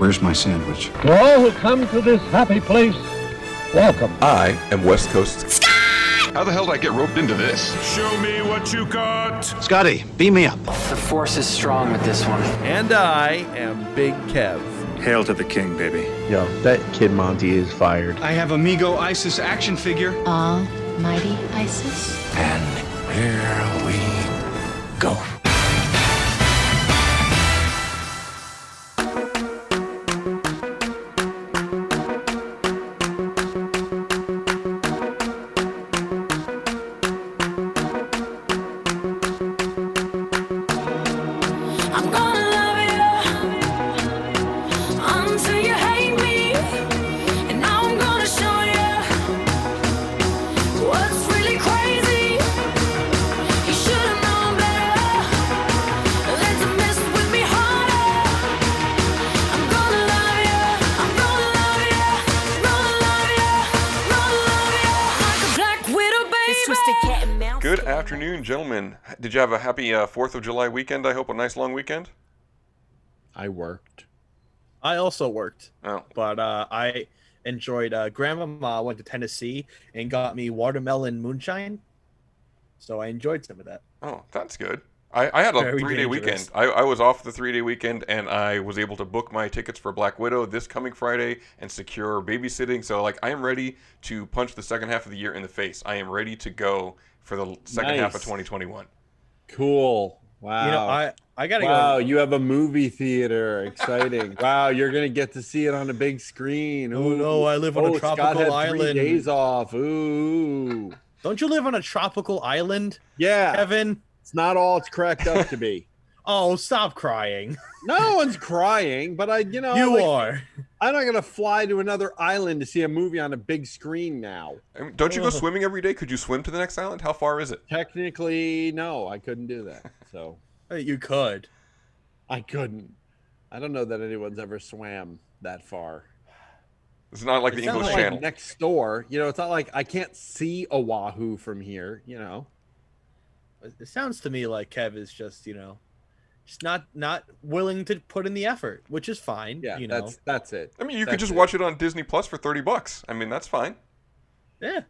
Where's my sandwich? To all who come to this happy place, welcome. I am West Coast Scott! How the hell did I get roped into this? Show me what you got! Scotty, beam me up. The force is strong with this one. And I am Big Kev. Hail to the king, baby. Yo, that kid Monty is fired. I have Amigo Isis action figure. Almighty Isis. And here we go. Did you have a happy 4th of July weekend? I hope a nice long weekend. I worked. I also worked. Oh. But I enjoyed Grandma went to Tennessee and got me watermelon moonshine. So I enjoyed some of that. Oh, that's good. I had a very 3-day dangerous weekend. I was off the 3-day weekend, and I was able to book my tickets for Black Widow this coming Friday and secure babysitting. So like, I am ready to punch the second half of the year in the face. I am ready to go for the second half of 2021. Cool. Wow. You know, I gotta go. Wow, you have a movie theater. Exciting. Wow, you're gonna get to see it on a big screen. Ooh. Oh no, I live on a tropical island. 3 days off. Ooh. Don't you live on a tropical island? Yeah. Kevin? It's not all it's cracked up to be. Oh, stop crying. No one's crying, but you are. I'm not gonna fly to another island to see a movie on a big screen now. I mean, don't you go swimming every day? Could you swim to the next island? How far is it? Technically, no, I couldn't do that. So you could. I couldn't. I don't know that anyone's ever swam that far. It's not like the English Channel. Like next door, you know. It's not like I can't see Oahu from here, you know. It sounds to me like Kev is just, you know, just not willing to put in the effort, which is fine. Yeah, you know? that's it. I mean, you could just watch it on Disney Plus for $30. I mean, that's fine. Yeah,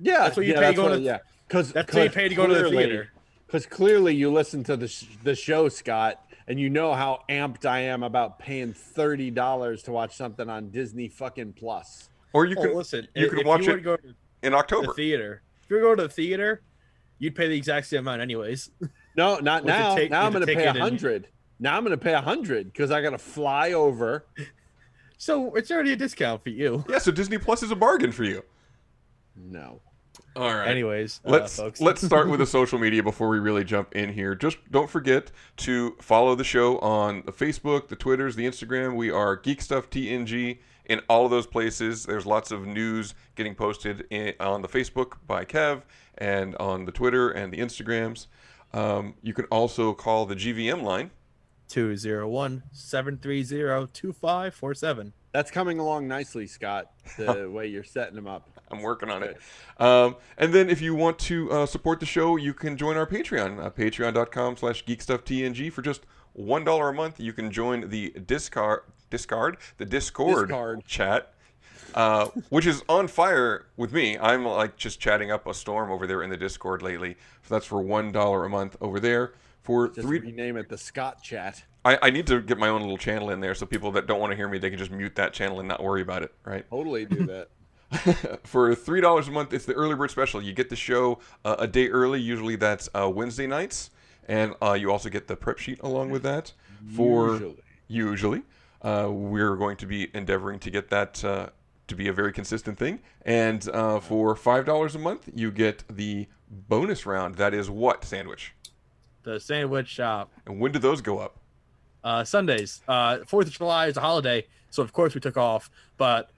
that's what you pay to go to. Yeah, because that's what you pay to go to the theater. Because clearly, you listen to the show, Scott, and you know how amped I am about paying $30 to watch something on Disney fucking Plus. Or you could listen. You could watch it in October. The theater. If you go to the theater, you'd pay the exact same amount, anyways. No, not now. Now I'm going to pay $100. Now I'm going to pay $100 because I got to fly over. So it's already a discount for you. Yeah, so Disney Plus is a bargain for you. No. All right. Anyways, let's start with the social media before we really jump in here. Just don't forget to follow the show on the Facebook, the Twitters, the Instagram. We are Geek Stuff TNG in all of those places. There's lots of news getting posted on the Facebook by Kev and on the Twitter and the Instagrams. You can also call the GVM line. 201-730-2547. That's coming along nicely, Scott, the way you're setting them up. I'm working on it. And then if you want to support the show, you can join our Patreon, patreon.com/geekstufftng. For just $1 a month, you can join the Discord chat. Which is on fire with me. I'm like just chatting up a storm over there in the Discord lately. So that's for $1 a month over there. For just rename it the Scott Chat. I need to get my own little channel in there so people that don't want to hear me, they can just mute that channel and not worry about it, right? Totally do that. For $3 a month, it's the early bird special. You get the show a day early. Usually that's Wednesday nights. And you also get the prep sheet along with that. Usually. We're going to be endeavoring to get that to be a very consistent thing. And for $5 a month, you get the bonus round. That is what, Sandwich? The Sandwich Shop. And when do those go up? Sundays. 4th of July is a holiday, so of course we took off. But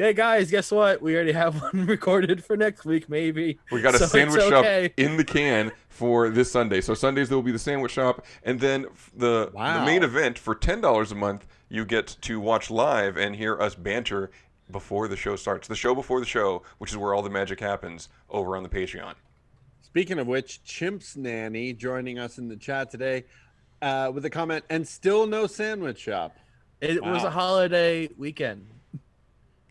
hey guys, guess what? We already have one recorded for next week, maybe. We got a sandwich shop in the can for this Sunday. So Sundays there will be the sandwich shop, and then the main event for $10 a month, you get to watch live and hear us banter before the show starts. The show before the show, which is where all the magic happens over on the Patreon. Speaking of which, Chimps Nanny joining us in the chat today with a comment, and still no sandwich shop. It was a holiday weekend.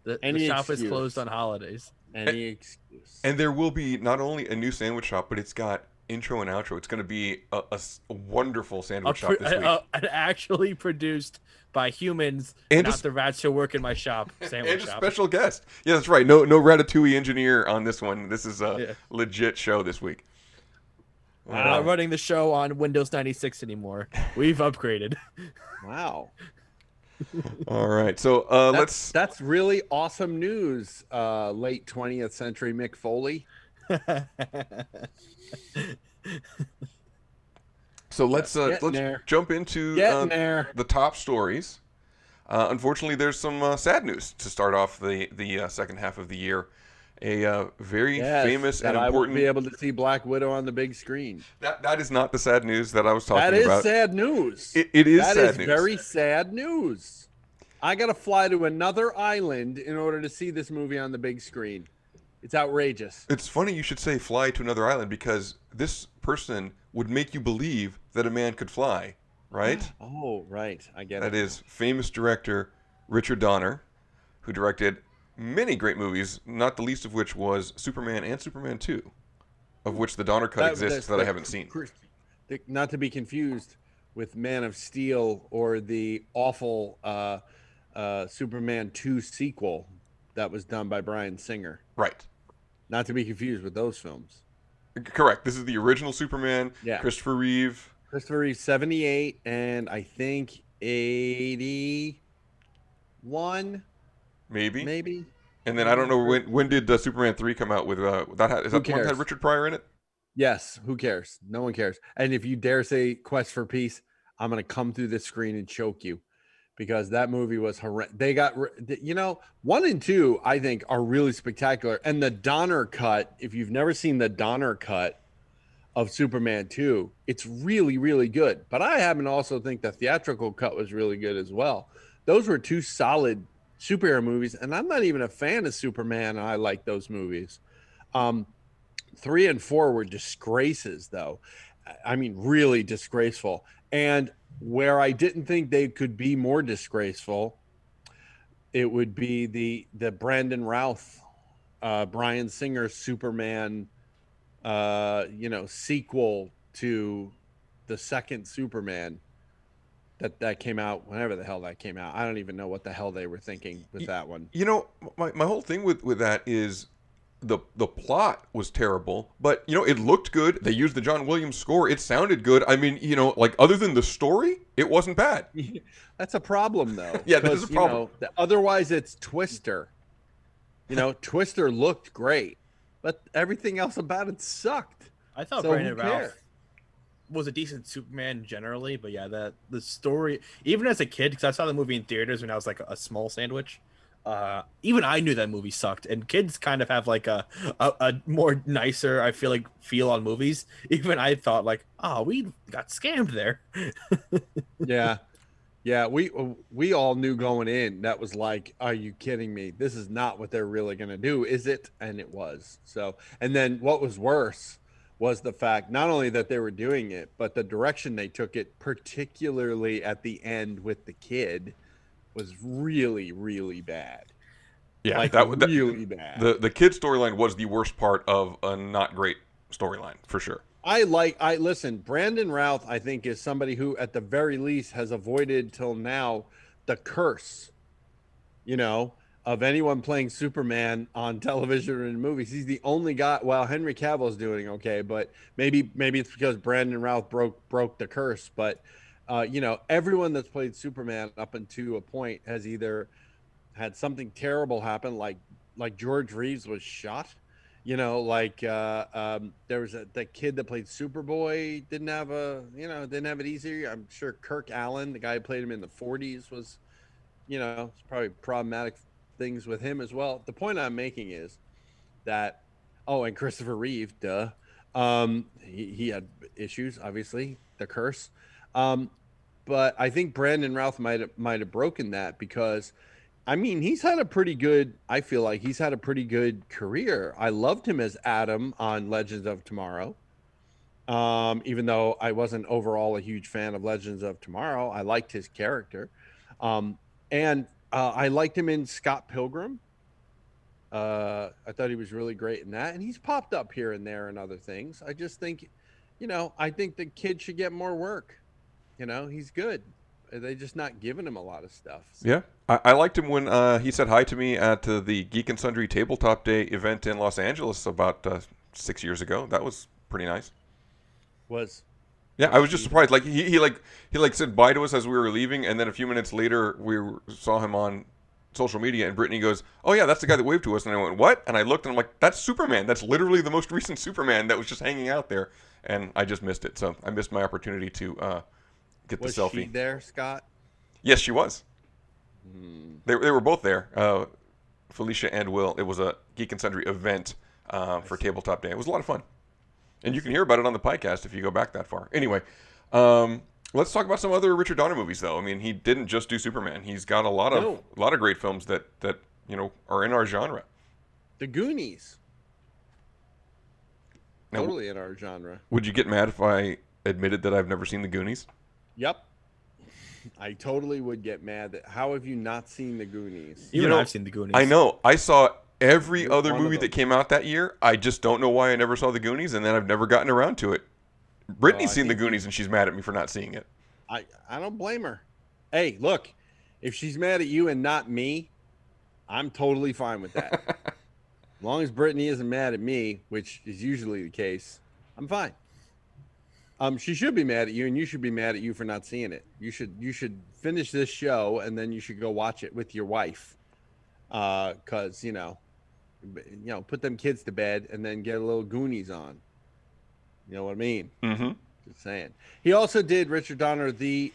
The shop is closed on holidays. Any excuse. And there will be not only a new sandwich shop, but it's got intro and outro. It's going to be a wonderful sandwich shop this week. An actually produced by humans, and not the rats who work in my shop sandwich and shop. And a special guest. Yeah, that's right. No Ratatouille engineer on this one. This is a legit show this week. Wow. We're not running the show on Windows 96 anymore. We've upgraded. Wow. All right, so that's really awesome news, late 20th century Mick Foley. So let's jump into the top stories. Unfortunately, there's some sad news to start off the second half of the year. A very famous and important. I wouldn't be able to see Black Widow on the big screen. That is not the sad news that I was talking about. That is sad news. It is sad news. That is very sad news. I got to fly to another island in order to see this movie on the big screen. It's outrageous. It's funny you should say fly to another island, because this person would make you believe that a man could fly, right? Oh, right. I get it. That is famous director Richard Donner, who directed many great movies, not the least of which was Superman and Superman 2, of which the Donner cut exists that I haven't seen. Not to be confused with Man of Steel or the awful Superman 2 sequel that was done by Bryan Singer. Right. Not to be confused with those films. Correct. This is the original Superman, Christopher Reeve. Christopher Reeve, 78, and I think 81... Maybe. And then I don't know when did Superman 3 come out with that? Is that the one that had Richard Pryor in it? Yes. Who cares? No one cares. And if you dare say Quest for Peace, I'm going to come through this screen and choke you, because that movie was horrendous. They got, 1 and 2, I think, are really spectacular. And the Donner cut, if you've never seen the Donner cut of Superman 2, it's really, really good. But I happen to also think the theatrical cut was really good as well. Those were two solid superhero movies, and I'm not even a fan of Superman, and I like those movies. 3 and 4 were disgraces, though. I mean, really disgraceful. And where I didn't think they could be more disgraceful, it would be the Brandon Routh, Bryan Singer Superman, sequel to the second Superman. That came out whenever the hell that came out. I don't even know what the hell they were thinking with that one. My whole thing with that is the plot was terrible, but it looked good. They used the John Williams score. It sounded good. I mean, other than the story, it wasn't bad. That's a problem, though. Yeah, that is a problem. Otherwise, it's Twister. Twister looked great, but everything else about it sucked. I thought Brandon Routh was a decent Superman generally, but the story, even as a kid, because I saw the movie in theaters when I was like a small sandwich, even I knew that movie sucked. And kids kind of have like a more nicer, I feel like, feel on movies. Even I thought like, oh, we got scammed there. yeah, we all knew going in that was like, are you kidding me? This is not what they're really gonna do, is it? And it was. So, and then what was worse was the fact not only that they were doing it, but the direction they took it, particularly at the end with the kid, was really, really bad. Yeah, like, that really bad. The kid storyline was the worst part of a not great storyline for sure. Listen, Brandon Routh, I think, is somebody who at the very least has avoided till now the curse, of anyone playing Superman on television or in movies. He's the only guy. Well, Henry Cavill's doing okay, but maybe it's because Brandon Routh broke the curse. But everyone that's played Superman up until a point has either had something terrible happen, like George Reeves was shot. There was the kid that played Superboy didn't have it easy. I'm sure Kirk Allen, the guy who played him in the 40s, was it's probably problematic things with him as well. The point I'm making is that, oh, and Christopher Reeve, duh. He had issues, obviously, the curse. But I think Brandon Routh might have broken that because, I mean, he's had a pretty good career. I loved him as Adam on Legends of Tomorrow. Even though I wasn't overall a huge fan of Legends of Tomorrow, I liked his character. And I liked him in Scott Pilgrim. I thought he was really great in that. And he's popped up here and there and other things. I just think, I think the kid should get more work. He's good. They're just not giving him a lot of stuff. So. Yeah. I liked him when he said hi to me at the Geek and Sundry Tabletop Day event in Los Angeles about 6 years ago. That was pretty nice. Was. Yeah, I was just surprised. Like he said bye to us as we were leaving, and then a few minutes later we saw him on social media, and Brittany goes, "Oh yeah, that's the guy that waved to us." And I went, "What?" And I looked, and I'm like, "That's Superman. That's literally the most recent Superman that was just hanging out there." And I just missed it. So I missed my opportunity to get the selfie. Was she there, Scott? Yes, she was. They were both there, Felicia and Will. It was a Geek and Sundry event for Tabletop Day. It was a lot of fun. And you can hear about it on the podcast if you go back that far. Anyway, let's talk about some other Richard Donner movies, though. I mean, he didn't just do Superman. He's got a lot of great films that are in our genre. The Goonies. Now, totally in our genre. Would you get mad if I admitted that I've never seen The Goonies? Yep. I totally would get mad. How have you not seen The Goonies? I've seen The Goonies. I know. I saw every other movie that came out that year. I just don't know why I never saw The Goonies, and then I've never gotten around to it. Brittany's seen The Goonies, and she's mad at me for not seeing it. I don't blame her. Hey, look, if she's mad at you and not me, I'm totally fine with that. As long as Brittany isn't mad at me, which is usually the case, I'm fine. She should be mad at you, and you should be mad at you for not seeing it. You should finish this show, and then you should go watch it with your wife, because put them kids to bed and then get a little Goonies on. You know what I mean? Mm-hmm. Just saying. He also did, Richard Donner, did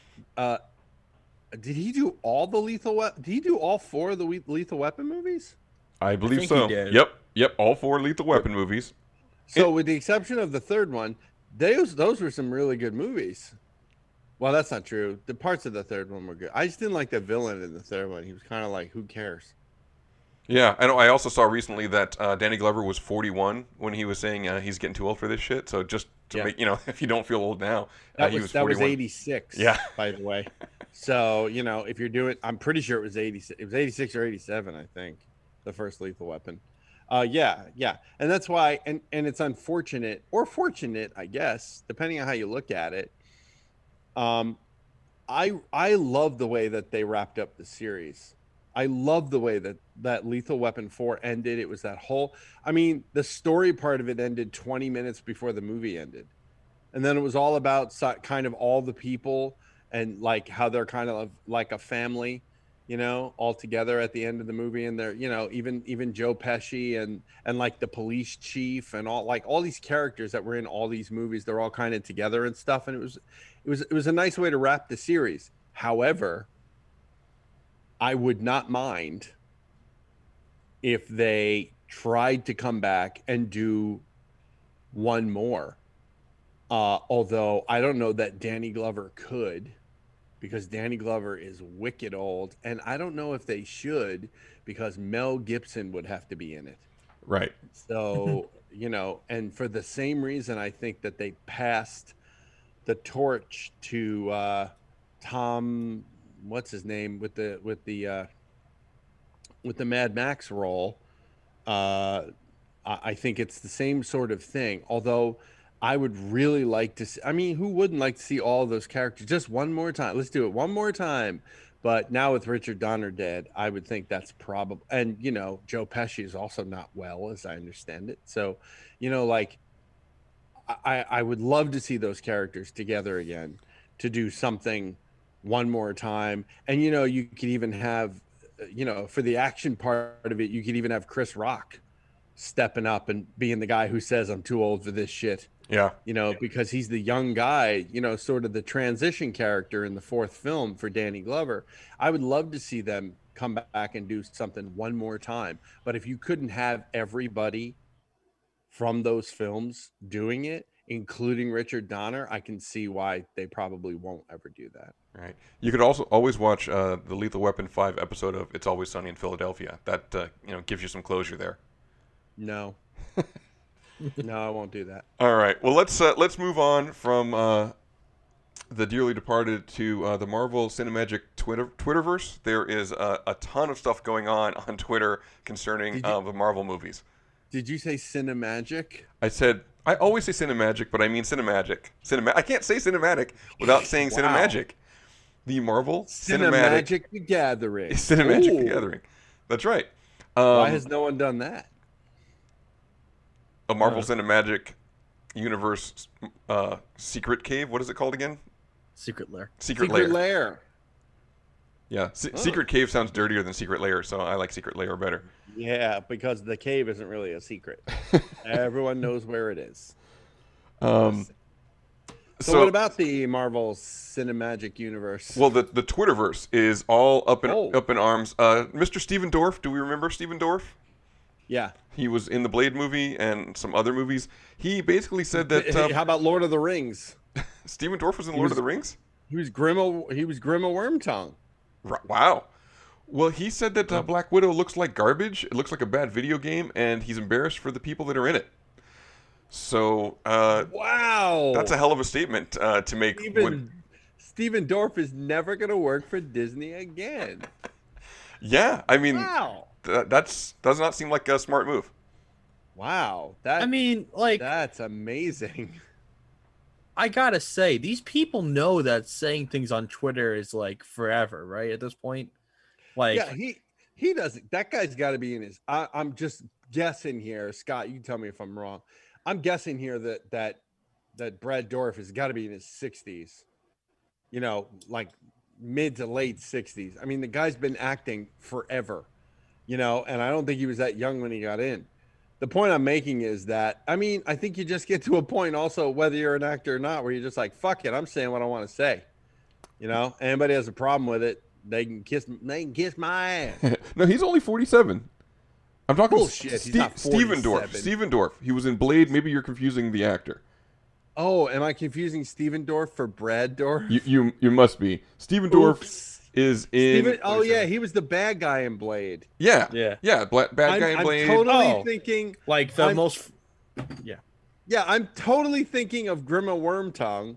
he do all the Lethal Weapon? Did he do all four of the Lethal Weapon movies? I believe so. He did. Yep. All four Lethal Weapon movies. So with the exception of the third one, those were some really good movies. Well, that's not true. The parts of the third one were good. I just didn't like the villain in the third one. He was kind of like, who cares? Yeah, I know. I also saw recently that Danny Glover was 41 when he was saying he's getting too old for this shit. So just to make if you don't feel old now, he was 41. That was 86. Yeah, by the way. So if you're doing, I'm pretty sure it was 86. It was 86 or 87, I think, the first Lethal Weapon. Yeah, and that's why. And it's unfortunate or fortunate, I guess, depending on how you look at it. I love the way that they wrapped up the series. I love the way that Lethal Weapon 4 ended. It was that whole... I mean, the story part of it ended 20 minutes before the movie ended. And then it was all about kind of all the people and like how they're kind of like a family, all together at the end of the movie. And they're, even Joe Pesci and like the police chief and all these characters that were in all these movies, they're all kind of together and stuff. And it was a nice way to wrap the series. However... I would not mind if they tried to come back and do one more. Although I don't know that Danny Glover could, because Danny Glover is wicked old. And I don't know if they should, because Mel Gibson would have to be in it. Right. So, and for the same reason, I think that they passed the torch to Tom... what's his name with the Mad Max role. I think it's the same sort of thing, although I would really like to see, who wouldn't like to see all those characters just one more time? Let's do it one more time. But now with Richard Donner dead, I would think that's probably, and Joe Pesci is also not well, as I understand it. So, I would love to see those characters together again to do something one more time. And you could even have, for the action part of it, you could even have Chris Rock stepping up and being the guy who says, I'm too old for this shit. Yeah. Because he's the young guy, sort of the transition character in the fourth film for Danny Glover. I would love to see them come back and do something one more time. But if you couldn't have everybody from those films doing it, including Richard Donner, I can see why they probably won't ever do that. Right. You could also always watch the Lethal Weapon 5 episode of It's Always Sunny in Philadelphia. That gives you some closure there. No. No, I won't do that. All right. Well, let's move on from the dearly departed to the Marvel Cinemagic Twitterverse. There is a ton of stuff going on Twitter concerning the Marvel movies. Did you say Cinemagic? I always say Cinemagic, but I mean Cinemagic. I can't say Cinematic without saying wow. Cinemagic. The Marvel Cinemagic the Gathering. Cinemagic Ooh. The Gathering. That's right. Why has no one done that? A Marvel Cinemagic Universe secret cave. What is it called again? Secret Lair. Secret Lair. Yeah. Secret Cave sounds dirtier than Secret Lair, so I like Secret Lair better. Yeah, because the cave isn't really a secret. Everyone knows where it is. So what about the Marvel Cinemagic Universe? Well, the Twitterverse is all up in arms. Mr. Steven Dorff, do we remember Steven Dorff? Yeah. He was in the Blade movie and some other movies. He basically said that... how about Lord of the Rings? Steven Dorff was in Lord of the Rings? He was Grima Wormtongue. Wow. Well, he said that Black Widow looks like garbage. It looks like a bad video game, and he's embarrassed for the people that are in it. So, wow, that's a hell of a statement to make. Steven Dorff is never going to work for Disney again. Yeah, I mean, wow. Does not seem like a smart move. Wow, that's amazing. I gotta say, these people know that saying things on Twitter is like forever, right? At this point, he doesn't. That guy's got to be in his. I'm just guessing here, Scott. You tell me if I'm wrong. I'm guessing here that Brad Dorff has got to be in his 60s, like mid to late 60s. I mean, the guy's been acting forever, and I don't think he was that young when he got in. The point I'm making is that, I mean, I think you just get to a point also, whether you're an actor or not, where you're just like, fuck it, I'm saying what I want to say. Anybody has a problem with it, they can kiss my ass. No, he's only 47. I'm talking bullshit. Steven Dorff. He was in Blade. Maybe you're confusing the actor. Oh, am I confusing Steven Dorff for Brad Dorff? You must be. Steven Dorff is in. He was the bad guy in Blade. Yeah. Bad guy in Blade. I'm totally thinking like the most. Yeah. Yeah, I'm totally thinking of Grima Wormtongue,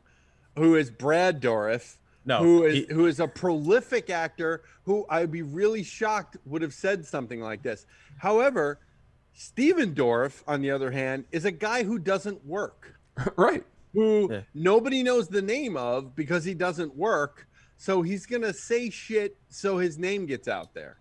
who is Brad Dorff. No, who is a prolific actor who I'd be really shocked would have said something like this. However, Steven Dorff, on the other hand, is a guy who doesn't work. Right. Who nobody knows the name of because he doesn't work. So he's going to say shit so his name gets out there.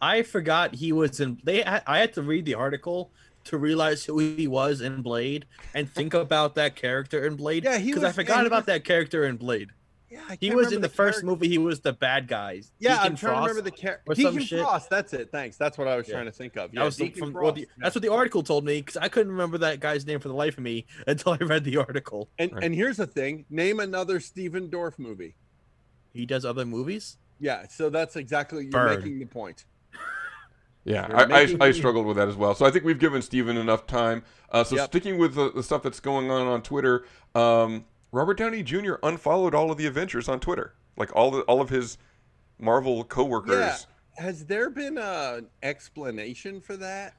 I forgot he was in... I had to read the article to realize who he was in Blade and think about that character in Blade. Yeah, because I forgot about that character in Blade. Yeah, he was in the first movie. He was the bad guy. Yeah, Deacon I'm trying Frost to remember the character. Deacon Frost. That's it. Thanks. That's what I was trying to think of. Yeah, that's what the article told me because I couldn't remember that guy's name for the life of me until I read the article. And here's the thing: name another Steven Dorff movie. He does other movies. Yeah, so that's exactly you're making the point. Yeah, I struggled with that as well. So I think we've given Steven enough time. Sticking with the stuff that's going on Twitter. Robert Downey Jr. unfollowed all of the Avengers on Twitter, like all of his Marvel coworkers. Yeah. Has there been an explanation for that?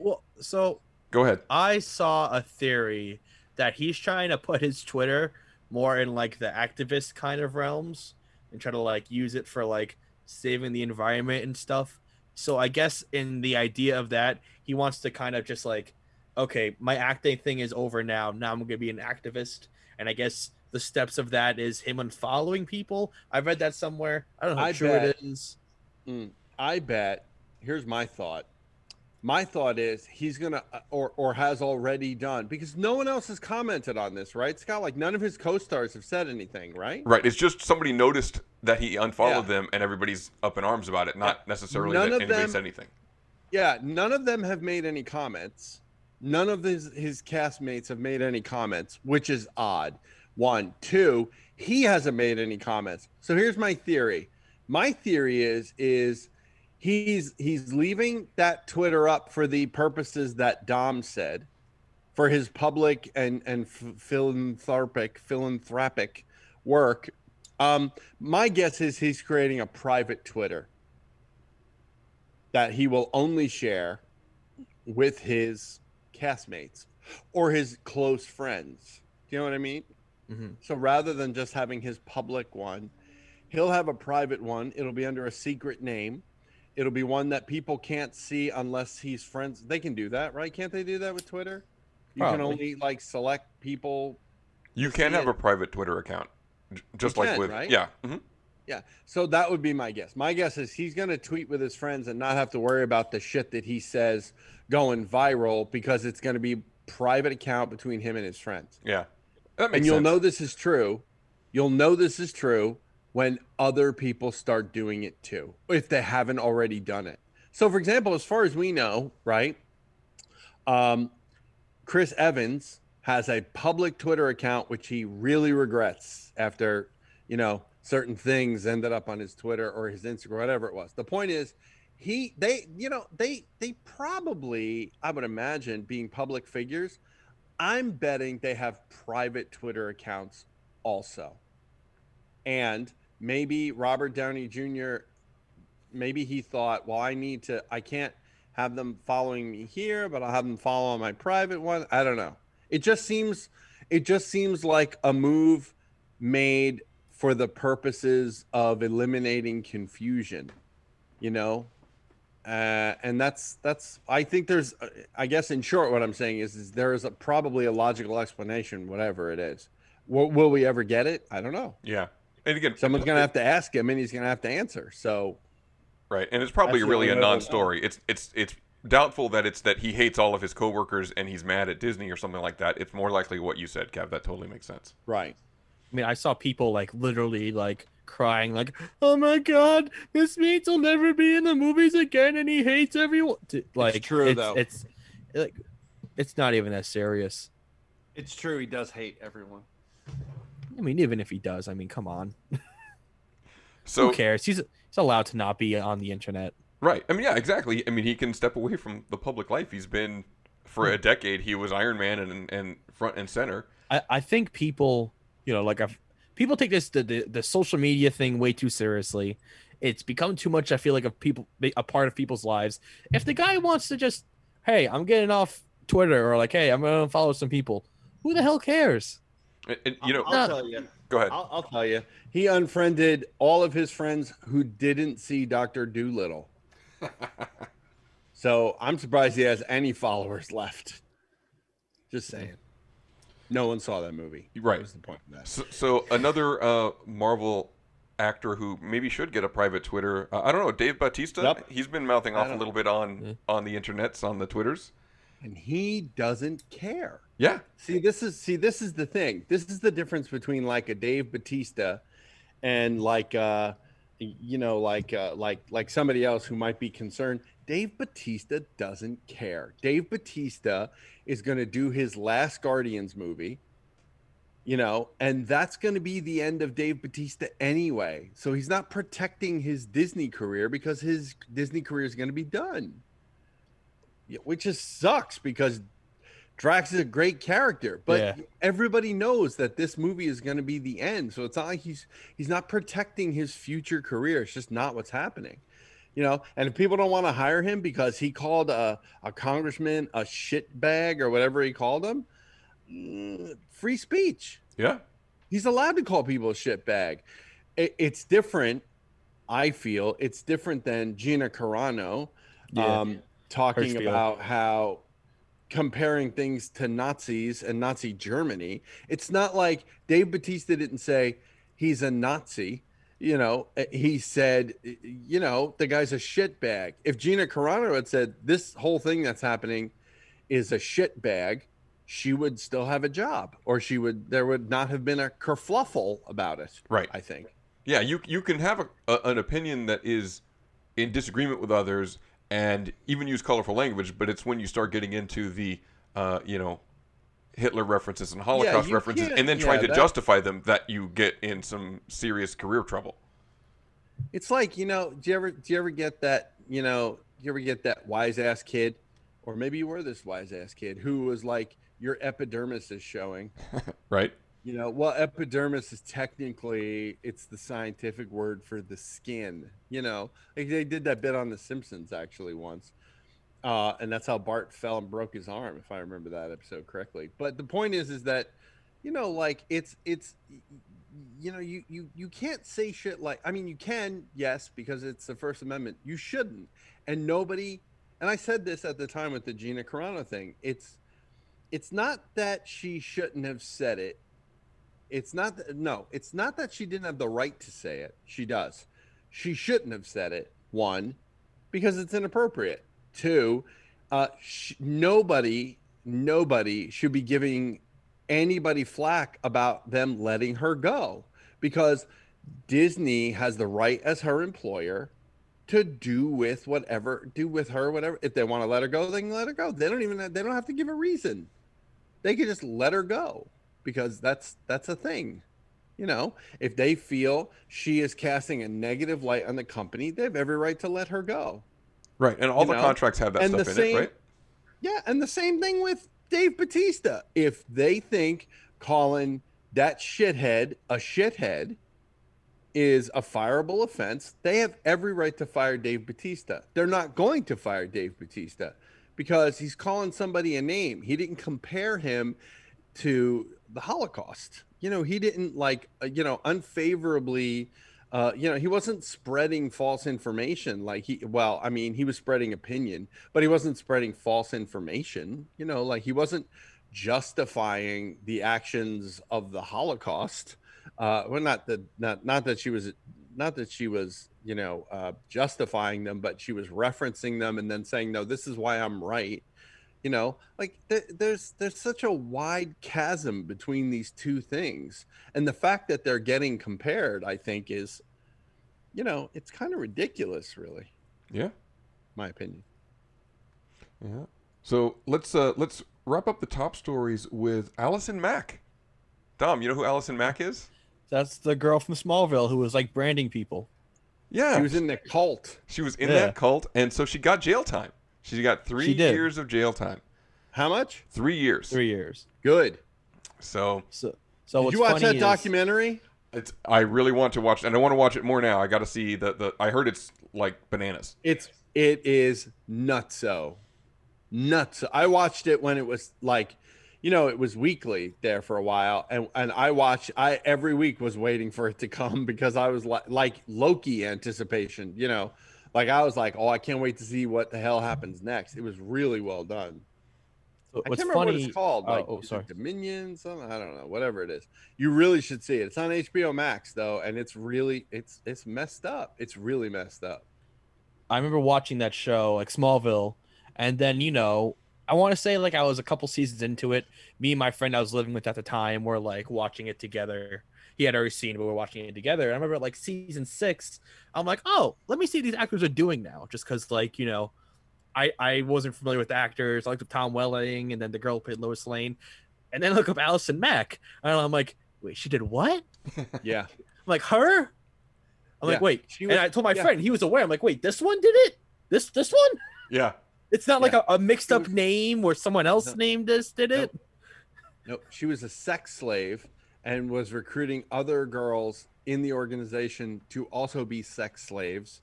Go ahead. I saw a theory that he's trying to put his Twitter more in like the activist kind of realms and try to like use it for like saving the environment and stuff. So I guess in the idea of that, he wants to kind of just like, okay, my acting thing is over now. Now I'm going to be an activist. And I guess the steps of that is him unfollowing people. I read that somewhere. I don't know how true it is. I bet. Here's my thought. My thought is he's going to or has already done because no one else has commented on this, right, Scott? Like none of his co-stars have said anything, right? Right. It's just somebody noticed that he unfollowed them and everybody's up in arms about it, not necessarily that anybody said anything. Yeah. None of them have made any comments. None of his castmates have made any comments, which is odd. One, two, he hasn't made any comments. So here's my theory. My theory is he's leaving that Twitter up for the purposes that Dom said, for his public and philanthropic work. My guess is he's creating a private Twitter that he will only share with his castmates or his close friends. Do you know what I mean? Mm-hmm. So rather than just having his public one, he'll have a private one. It'll be under a secret name. It'll be one that people can't see unless he's friends. They can do that, right? Can't they do that with Twitter? You can only like select people. You can have a private Twitter account, just like with, right? Yeah. Mm-hmm. Yeah. So that would be my guess. My guess is he's going to tweet with his friends and not have to worry about the shit that he says going viral, because it's going to be private account between him and his friends. Yeah. That makes sense. And you'll know this is true. You'll know this is true when other people start doing it too, if they haven't already done it. So for example, as far as we know, right? Chris Evans has a public Twitter account, which he really regrets after, you know, certain things ended up on his Twitter or his Instagram, whatever it was. The point is, they probably, I would imagine, being public figures, I'm betting they have private Twitter accounts also. And maybe Robert Downey Jr., maybe he thought, well, I can't have them following me here, but I'll have them follow on my private one. I don't know. It just seems like a move made for the purposes of eliminating confusion, you know? And that's, I think there's, I guess in short, what I'm saying is there is probably a logical explanation, whatever it is. Will we ever get it? I don't know. Yeah. And again, someone's going to have to ask him and he's going to have to answer. So. Right. And it's probably really a non-story. It's doubtful that it's that he hates all of his coworkers and he's mad at Disney or something like that. It's more likely what you said, Kev. That totally makes sense. Right. I mean, I saw people like literally like crying like, oh my God, this means he'll never be in the movies again and he hates everyone. Like, it's true, though. It's not even that serious. It's true. He does hate everyone. I mean, even if he does, I mean, come on. So who cares? He's allowed to not be on the internet. Right. I mean, yeah, exactly. I mean, he can step away from the public life. He's been, for a decade, he was Iron Man and front and center. I think people, you know, like people take this, the social media thing way too seriously. It's become too much, I feel like, a part of people's lives. If the guy wants to just, hey, I'm getting off Twitter, or like, hey, I'm going to follow some people, who the hell cares? And, you know, I'll tell you. Go ahead. I'll tell you. He unfriended all of his friends who didn't see Dr. Dolittle. So I'm surprised he has any followers left. Just saying. No one saw that movie. Right. That was the point of that. So another Marvel actor who maybe should get a private Twitter. I don't know. Dave Bautista. Yep. He's been mouthing off a little bit on the internets, on the Twitters. And he doesn't care. Yeah. See, this is the thing. This is the difference between like a Dave Bautista and like somebody else who might be concerned. Dave Bautista doesn't care. Dave Bautista is going to do his last Guardians movie, you know, and that's going to be the end of Dave Bautista anyway. So he's not protecting his Disney career because his Disney career is going to be done. Yeah, which just sucks because Drax is a great character, but everybody knows that this movie is going to be the end. So it's not like he's not protecting his future career. It's just not what's happening, you know? And if people don't want to hire him because he called a congressman a shitbag or whatever he called him, free speech. Yeah. He's allowed to call people a shitbag. It's different. I feel it's different than Gina Carano talking about how comparing things to Nazis and Nazi Germany. It's not like Dave Bautista didn't say he's a Nazi. You know, he said, you know, the guy's a shitbag. If Gina Carano had said this whole thing that's happening is a shitbag, she would still have a job, or there would not have been a kerfluffle about it. Right. I think. Yeah. You can have an opinion that is in disagreement with others, and even use colorful language, but it's when you start getting into the, you know, Hitler references and Holocaust references, and then trying to justify them that you get in some serious career trouble. It's like, you know, do you ever get that, you know, do you ever get that wise ass kid, or maybe you were this wise ass kid who was like, your epidermis is showing, right? You know, well, epidermis is technically, it's the scientific word for the skin, you know, like they did that bit on The Simpsons actually once. And that's how Bart fell and broke his arm, if I remember that episode correctly. But the point is that, you know, like it's, you know, you can't say shit like, I mean, you can, yes, because it's the First Amendment. You shouldn't. And nobody, and I said this at the time with the Gina Carano thing, it's not that she shouldn't have said it. It's not that she didn't have the right to say it. She does. She shouldn't have said it. One, because it's inappropriate. Two, nobody should be giving anybody flack about them letting her go, because Disney has the right as her employer to do with her whatever. If they want to let her go, they can let her go. They don't have to give a reason. They can just let her go, because that's a thing. You know, if they feel she is casting a negative light on the company, they have every right to let her go. Right. And all the contracts have that stuff in it, right? Yeah. And the same thing with Dave Bautista. If they think calling that shithead a shithead is a fireable offense, they have every right to fire Dave Bautista. They're not going to fire Dave Bautista because he's calling somebody a name. He didn't compare him to the Holocaust. You know, he didn't unfavorably. He wasn't spreading false information he was spreading opinion, but he wasn't spreading false information. You know, like he wasn't justifying the actions of the Holocaust. Not that she was justifying them, but she was referencing them and then saying, no, this is why I'm right. You know, like there's such a wide chasm between these two things. And the fact that they're getting compared, I think, is, you know, it's kind of ridiculous, really. Yeah. My opinion. Yeah. So let's wrap up the top stories with Allison Mack. Dom, you know who Allison Mack is? That's the girl from Smallville who was like branding people. Yeah. She was in the cult. She was in that cult. And so she got jail time. She got 3 years of jail time. How much? 3 years. 3 years. Good. So did you watch that documentary? I really want to watch it, and I want to watch it more now. I got to see the. I heard it's like bananas. It is nutso. I watched it when it was like, you know, it was weekly there for a while, and I every week was waiting for it to come because I was like Loki anticipation, you know. Like I was like, oh, I can't wait to see what the hell happens next. It was really well done. I can't remember what it's called. Dominion, something, I don't know, whatever it is. You really should see it. It's on HBO Max though, and it's really it's messed up. It's really messed up. I remember watching that show, like Smallville, and then, you know, I want to say like I was a couple seasons into it. Me and my friend I was living with at the time were like watching it together. He had already seen it, but we were watching it together. I remember like season 6, I'm like, oh, let me see what these actors are doing now. Just because, like, you know, I wasn't familiar with the actors. I looked up Tom Welling and then the girl who played Lois Lane. And then I look up Allison Mack. And I'm like, wait, she did what? Yeah. I'm like, her? I'm like, wait. And I told my friend, he was aware. I'm like, wait, this one did it? This one? Yeah. It's not like a mixed up name where someone else named this did it? Nope. She was a sex slave and was recruiting other girls in the organization to also be sex slaves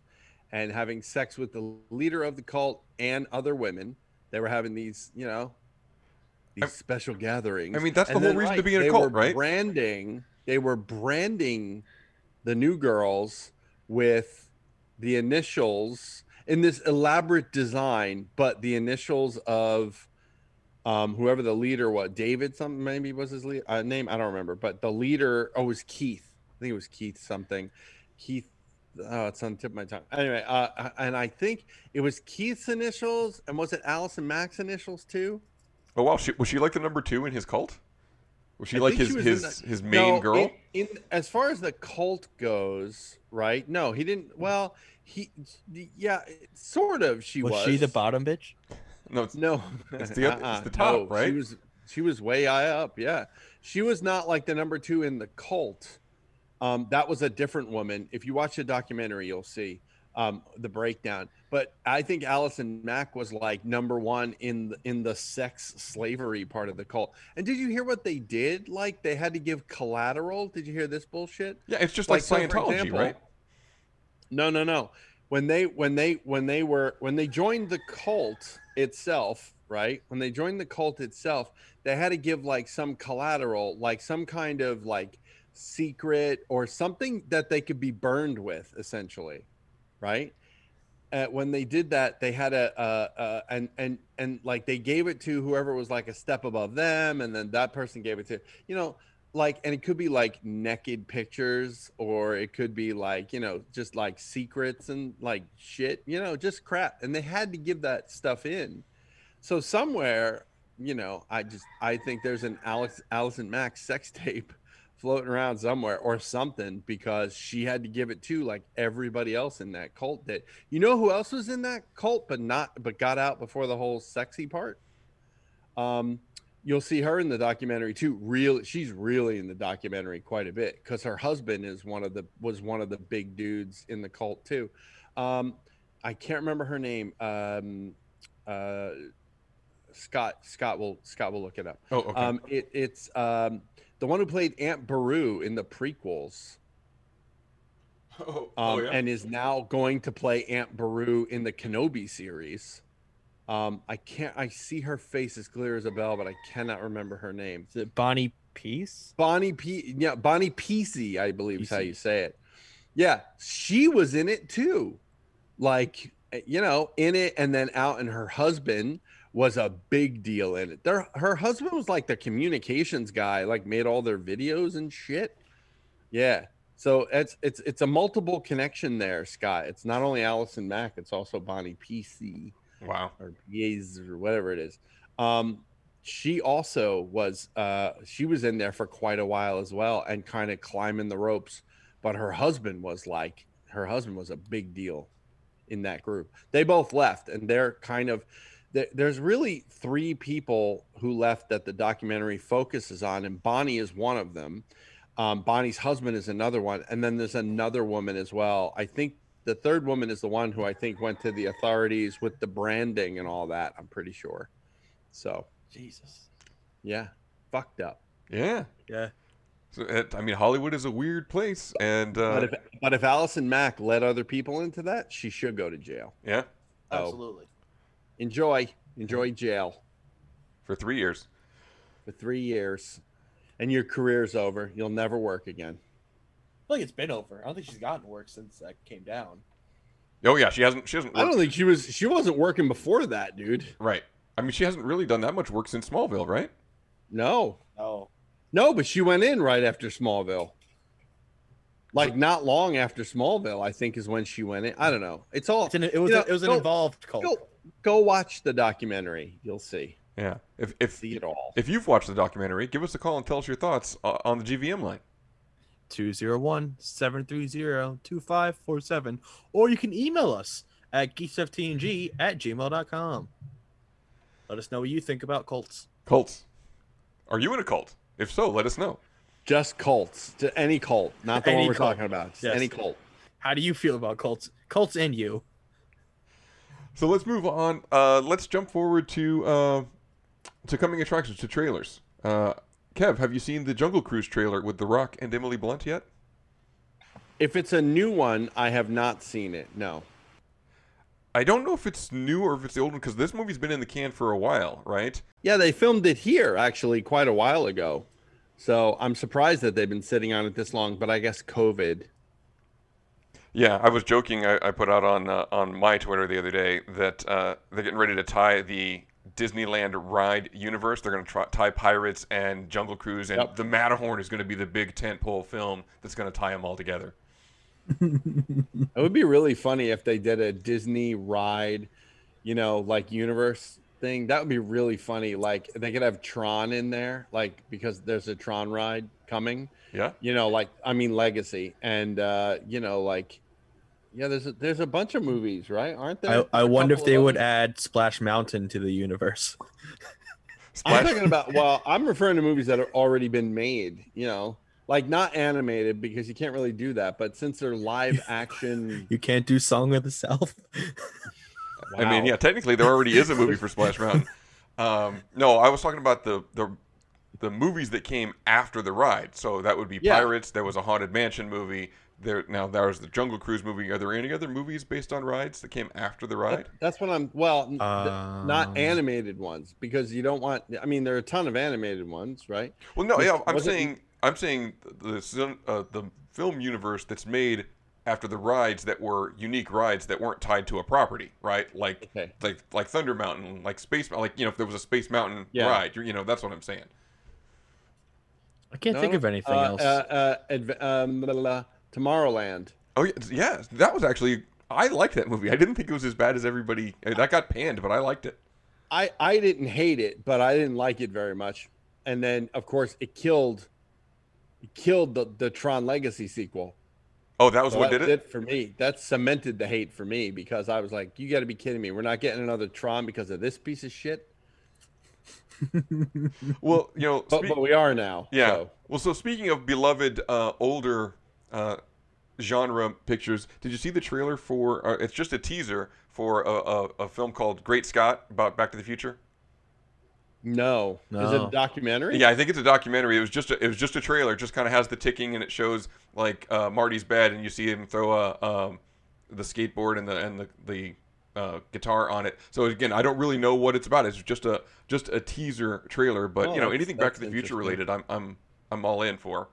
and having sex with the leader of the cult and other women. They were having these, you know, special gatherings. I mean, that's the whole reason to be in a cult, right? They were branding the new girls with the initials in this elaborate design, but the initials of whoever the leader was, David something maybe was his name. I don't remember, but the leader, it was Keith. I think it was Keith something. Keith, oh, it's on the tip of my tongue. Anyway, and I think it was Keith's initials, and was it Allison Mack's initials too? Oh wow, was she like the number 2 in his cult? Was she like his main girl? In as far as the cult goes, right? No, he didn't. Well, sort of. Was she the bottom bitch? It's the top, right? She was way high up. Yeah, she was not like the number 2 in the cult. That was a different woman. If you watch the documentary, you'll see the breakdown. But I think Allison Mack was like number one in the sex slavery part of the cult. And did you hear what they did? Like they had to give collateral. Did you hear this bullshit? Yeah, it's just like Scientology, example, right? No. When they joined the cult itself, right? When they joined the cult itself, they had to give like some collateral, like some kind of like secret or something that they could be burned with, essentially, right? When they did that, they had and like they gave it to whoever was like a step above them, and then that person gave it to, you know, like, and it could be like naked pictures, or it could be like, you know, just like secrets and like shit, you know, just crap. And they had to give that stuff in. So somewhere, you know, I think there's an Allison Mack sex tape floating around somewhere or something, because she had to give it to like everybody else in that cult. That, you know, who else was in that cult but got out before the whole sexy part? You'll see her in the documentary too. She's really in the documentary quite a bit, because her husband is one of the big dudes in the cult too. I can't remember her name. Scott will look it up. Oh, okay. It's the one who played Aunt Beru in the prequels, yeah. And is now going to play Aunt Beru in the Kenobi series. I see her face as clear as a bell, but I cannot remember her name. Is it Bonnie Piesse? Yeah, Bonnie Piesse, I believe is how you say it. Yeah, she was in it too, like, you know, in it and then out, and her husband was a big deal in it. Her husband was like the communications guy, like made all their videos and shit. Yeah, so it's a multiple connection there, Scott. It's not only Allison Mack, it's also Bonnie Piesse. Wow. Or Piesse or whatever it is. She also was she was in there for quite a while as well, and kind of climbing the ropes. But her husband was a big deal in that group. They both left, and they're kind of. There's really three people who left that the documentary focuses on, and Bonnie is one of them. Bonnie's husband is another one, and then there's another woman as well. I think the third woman is the one who I think went to the authorities with the branding and all that, I'm pretty sure. So Jesus. Yeah. Fucked up. Yeah. Yeah. So, I mean, Hollywood is a weird place, and but if Allison Mack let other people into that, she should go to jail. Yeah. So, absolutely. Enjoy jail for 3 years. And your career's over. You'll never work again. I feel like it's been over. I don't think she's gotten work since that came down. Oh yeah, she hasn't worked. I don't think she wasn't working before that, dude. Right. I mean, she hasn't really done that much work since Smallville, right? No, but she went in right after Smallville. Like not long after Smallville, I think, is when she went in. I don't know. It was an involved cult. Go watch the documentary. You'll see. Yeah. If see it all. If you've watched the documentary, give us a call and tell us your thoughts on the GVM line. 201-730-2547. Or you can email us at geeks15g@gmail.com. Let us know what you think about cults. Cults. Are you in a cult? If so, let us know. Just cults. To any cult. Not the one we're talking about. Just any cult. How do you feel about cults? Cults and you. So let's move on. Let's jump forward to coming attractions, to trailers. Kev, have you seen the Jungle Cruise trailer with The Rock and Emily Blunt yet? If it's a new one, I have not seen it, no. I don't know if it's new or if it's the old one, because this movie's been in the can for a while, right? Yeah, they filmed it here, actually, quite a while ago. So I'm surprised that they've been sitting on it this long, but I guess COVID... Yeah, I was joking. I put out on my Twitter the other day that they're getting ready to tie the Disneyland ride universe. They're going to tie Pirates and Jungle Cruise, and yep. The Matterhorn is going to be the big tentpole film that's going to tie them all together. It would be really funny if they did a Disney ride, you know, like universe thing. That would be really funny. Like they could have Tron in there, like because there's a Tron ride coming. Yeah, you know, like I mean, Legacy, and you know, like. Yeah, there's a bunch of movies, right? Aren't there? I wonder if they would add Splash Mountain to the universe. I'm referring to movies that have already been made, you know. Like, not animated, because you can't really do that. But since they're live action... You can't do Song of the South? Wow. I mean, yeah, technically there already is a movie for Splash Mountain. No, I was talking about the movies that came after the ride. So that would be Pirates. There was a Haunted Mansion movie. Now there's the Jungle Cruise movie. Are there any other movies based on rides that came after the ride? That's what I'm... Well, not animated ones, because you don't want... I mean, there are a ton of animated ones, right? Well, no, yeah, I'm saying the film universe that's made after the rides that were unique rides that weren't tied to a property, right? Like like Thunder Mountain, like Space Mountain, like, you know, if there was a Space Mountain ride, you know, that's what I'm saying. I can't think of anything else. Tomorrowland. Oh, yeah. That was actually... I liked that movie. I didn't think it was as bad as everybody... That got panned, but I liked it. I didn't hate it, but I didn't like it very much. And then, of course, it killed the Tron Legacy sequel. Oh, that was so what that did it? For me, that cemented the hate for me, because I was like, you got to be kidding me. We're not getting another Tron because of this piece of shit. Well, you know... But we are now. Yeah. So. Well, so speaking of beloved older... genre pictures, did you see the trailer for it's just a teaser for a film called Great Scott about Back to the Future? No. Is it a documentary? Yeah, I think it's a documentary. It was just a trailer. It just kind of has the ticking, and it shows like Marty's bed, and you see him throw the skateboard and the guitar on it. So again, I don't really know what it's about. It's just a teaser trailer, but you know, anything Back to the Future related, I'm all in for.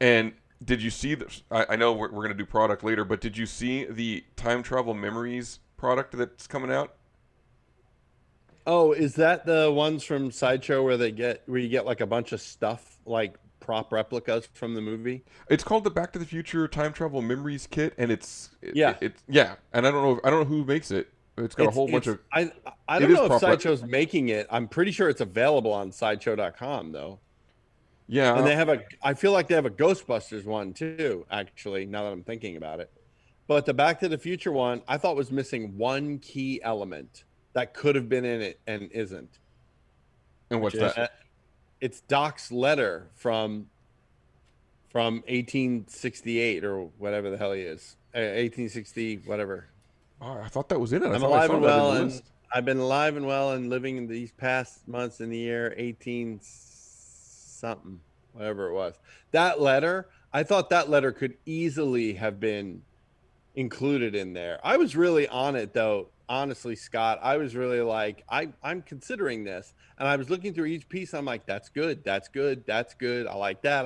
And did you see this? I know we're going to do product later, but did you see the Time Travel Memories product that's coming out? Oh, is that the ones from Sideshow where you get like a bunch of stuff, like prop replicas from the movie? It's called the Back to the Future Time Travel Memories Kit, and and I don't know who makes it. It's got a whole bunch of... I don't know if Sideshow's making it. I'm pretty sure it's available on Sideshow.com though. Yeah, and I feel like they have a Ghostbusters one too, actually, now that I'm thinking about it. But the Back to the Future one, I thought was missing one key element that could have been in it and isn't. And what's that? It's Doc's letter from 1868 or whatever the hell he is, 1860 whatever. Oh, I thought that was in it. I'm alive and well, and I've been alive and well and living in these past months in the year 1860. Something, whatever it was. That letter, I thought that letter could easily have been included in there. I was really on it though, honestly, Scott. I was really like, I'm considering this, and I was looking through each piece. I'm like, that's good, I like that,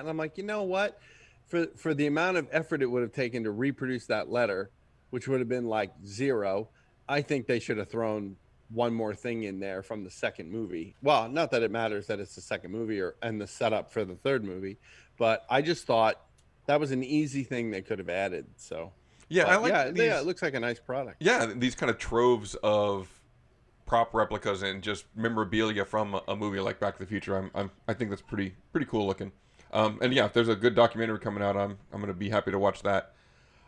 and I'm like, you know what, for the amount of effort it would have taken to reproduce that letter, which would have been like zero, I think they should have thrown one more thing in there from the second movie. Well, not that it matters that it's the second movie and the setup for the third movie, but I just thought that was an easy thing they could have added. So yeah, it looks like a nice product. Yeah, these kind of troves of prop replicas and just memorabilia from a movie like Back to the Future. I think that's pretty cool looking. And yeah, if there's a good documentary coming out, I'm gonna be happy to watch that.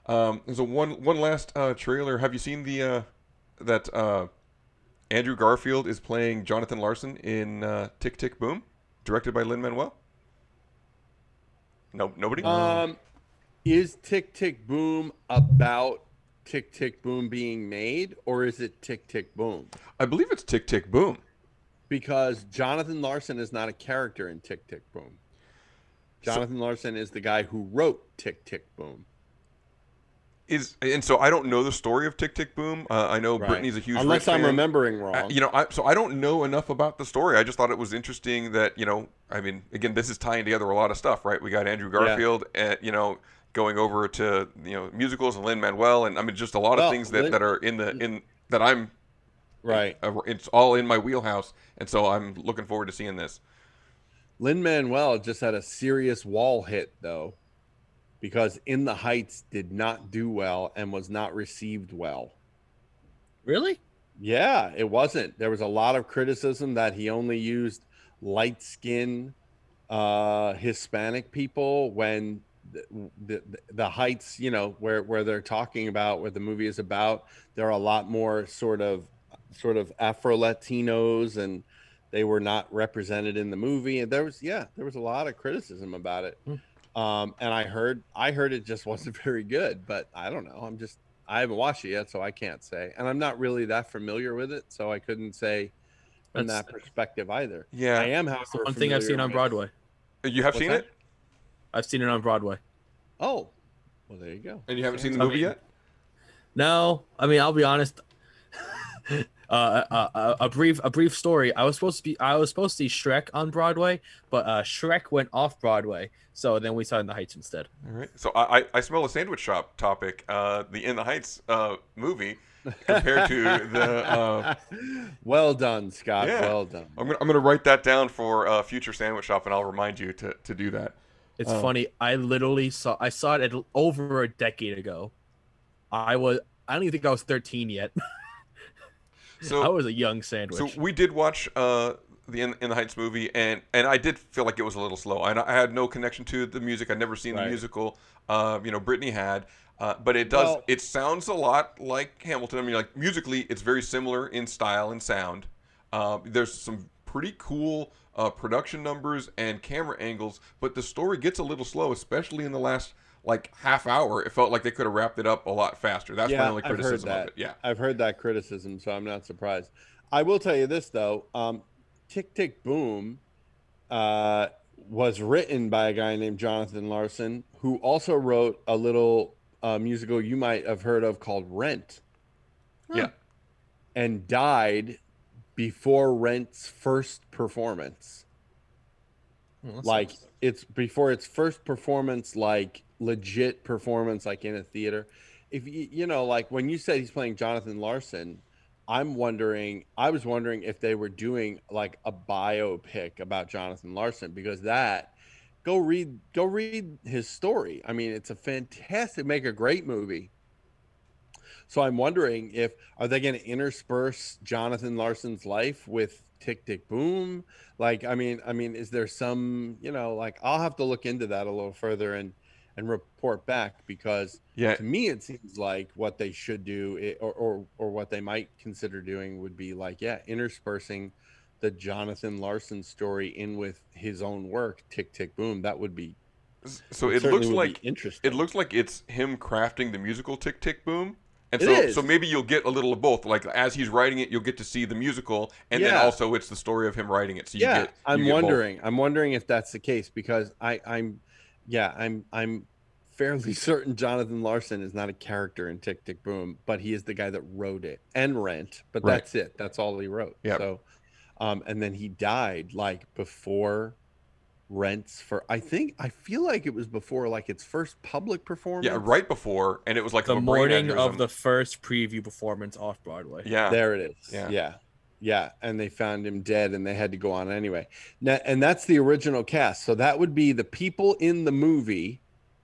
There's one last trailer. Have you seen the Andrew Garfield is playing Jonathan Larson in Tick, Tick, Boom, directed by Lin-Manuel? No, nobody? Is Tick, Tick, Boom about Tick, Tick, Boom being made, or is it Tick, Tick, Boom? I believe it's Tick, Tick, Boom. Because Jonathan Larson is not a character in Tick, Tick, Boom. Jonathan Larson is the guy who wrote Tick, Tick, Boom. So I don't know the story of Tick, Tick, Boom. I know Brittany's a huge fan. Unless I'm remembering wrong. So I don't know enough about the story. I just thought it was interesting that, you know, I mean, again, this is tying together a lot of stuff, right? We got Andrew Garfield, going over to, musicals and Lin-Manuel, and I mean, just a lot of things that are that I'm right. It's all in my wheelhouse, and so I'm looking forward to seeing this. Lin-Manuel just had a serious wall hit, though, because In the Heights did not do well and was not received well. Really? Yeah, it wasn't. There was a lot of criticism that he only used light-skinned Hispanic people when the Heights, you know, where they're talking about, where the movie is about, there are a lot more sort of Afro-Latinos, and They were not represented in the movie, and there was a lot of criticism about it. And I heard it just wasn't very good, but I don't know. I haven't watched it yet, so I can't say. And I'm not really that familiar with it, so I couldn't say from that perspective either. Yeah, I am. However, one thing I've seen on Broadway. You have seen it? I've seen it on Broadway. Oh, well, there you go. And you haven't seen the movie yet? No, I mean, I'll be honest. A brief story. I was supposed to see Shrek on Broadway, but Shrek went off Broadway, so then we saw In the Heights instead. All right. So I smell a sandwich shop topic. The In the Heights movie compared to the. Well done, Scott. Yeah. Well done. I'm gonna write that down for future sandwich shop, and I'll remind you to do that. It's funny. I saw it over a decade ago. I don't even think I was 13 yet. So I was a young sandwich. So we did watch the In the Heights movie, and I did feel like it was a little slow. I had no connection to the music. I'd never seen the musical. Brittany had, but it does. Well, it sounds a lot like Hamilton. I mean, like musically, it's very similar in style and sound. There's some pretty cool production numbers and camera angles, but the story gets a little slow, especially in the last. Like half hour, it felt like they could have wrapped it up a lot faster. That's my only criticism of it. Yeah, I've heard that criticism, so I'm not surprised. I will tell you this though: "Tick, Tick, Boom" was written by a guy named Jonathan Larson, who also wrote a little musical you might have heard of called Rent. Yeah, and died before Rent's first performance. Well, like awesome. It's before its first performance, like. Legit performance, like in a theater. If you know, like when you said he's playing Jonathan Larson, I was wondering if they were doing like a biopic about Jonathan Larson, because that go read his story. I mean, it's a fantastic, make a great movie. So I'm wondering if are they going to intersperse Jonathan Larson's life with Tick, Tick, Boom? Like, I mean, is there some, you know, like I'll have to look into that a little further and report back, because to me it seems like what they should do or what they might consider doing would be like interspersing the Jonathan Larson story in with his own work, Tick, Tick, Boom. That would be so. It looks like interesting. It looks like it's him crafting the musical Tick, Tick, Boom, and so maybe you'll get a little of both. Like as he's writing it, you'll get to see the musical, and then also it's the story of him writing it. So I'm wondering if that's the case, because I'm fairly certain Jonathan Larson is not a character in Tick, Tick, Boom, but he is the guy that wrote it and Rent. But that's it. That's all he wrote. Yep. So, and then he died like before Rent's I feel like it was before like its first public performance. Yeah, right before, and it was like the morning of the first preview performance off Broadway. Yeah, there it is. Yeah, and they found him dead, and they had to go on anyway. Now, and that's the original cast. So that would be the people in the movie,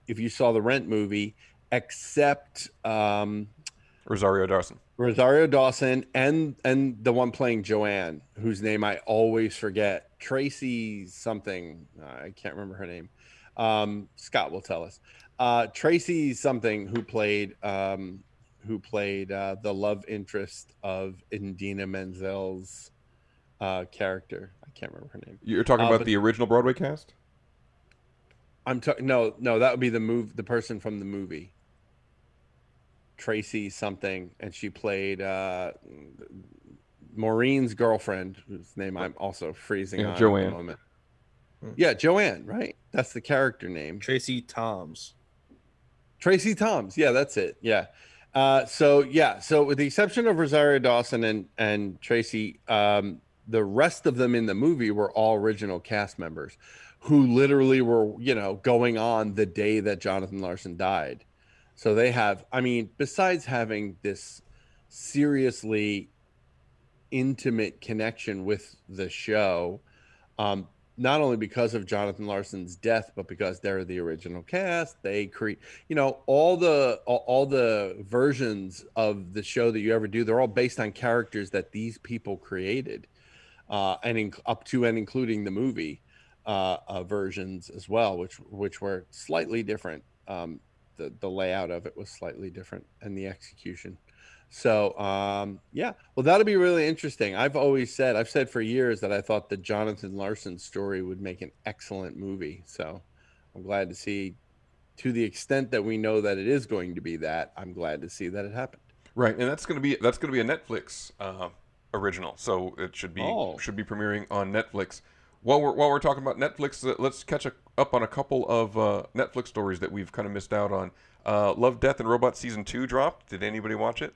if you saw the Rent movie, except Rosario Dawson, and the one playing Joanne, whose name I always forget, Tracy something. I can't remember her name. Scott will tell us. Tracy something, who played the love interest of Idina Menzel's character. I can't remember her name. You're talking about the original Broadway cast? No, that would be the person from the movie. Tracy something, and she played Maureen's girlfriend, whose name I'm also freezing on Joanne. At the moment. Yeah, Joanne, right? That's the character name. Tracy Toms. Yeah, that's it. Yeah. So with the exception of Rosario Dawson and Tracy, the rest of them in the movie were all original cast members who literally were, going on the day that Jonathan Larson died. So they have, besides having this seriously intimate connection with the show, not only because of Jonathan Larson's death, but because they're the original cast. They create, all the versions of the show that you ever do. They're all based on characters that these people created, up to and including the movie versions as well, which were slightly different. The layout of it was slightly different, and the execution. So, yeah, well, that'll be really interesting. I've said for years that I thought the Jonathan Larson story would make an excellent movie. So I'm glad to see, to the extent that we know that it is going to be that, I'm glad to see that it happened. Right. And that's going to be a Netflix, original. So it should be premiering on Netflix. While we're talking about Netflix, let's catch up on a couple of Netflix stories that we've kind of missed out on. Love, Death, and Robots Season 2 dropped. Did anybody watch it?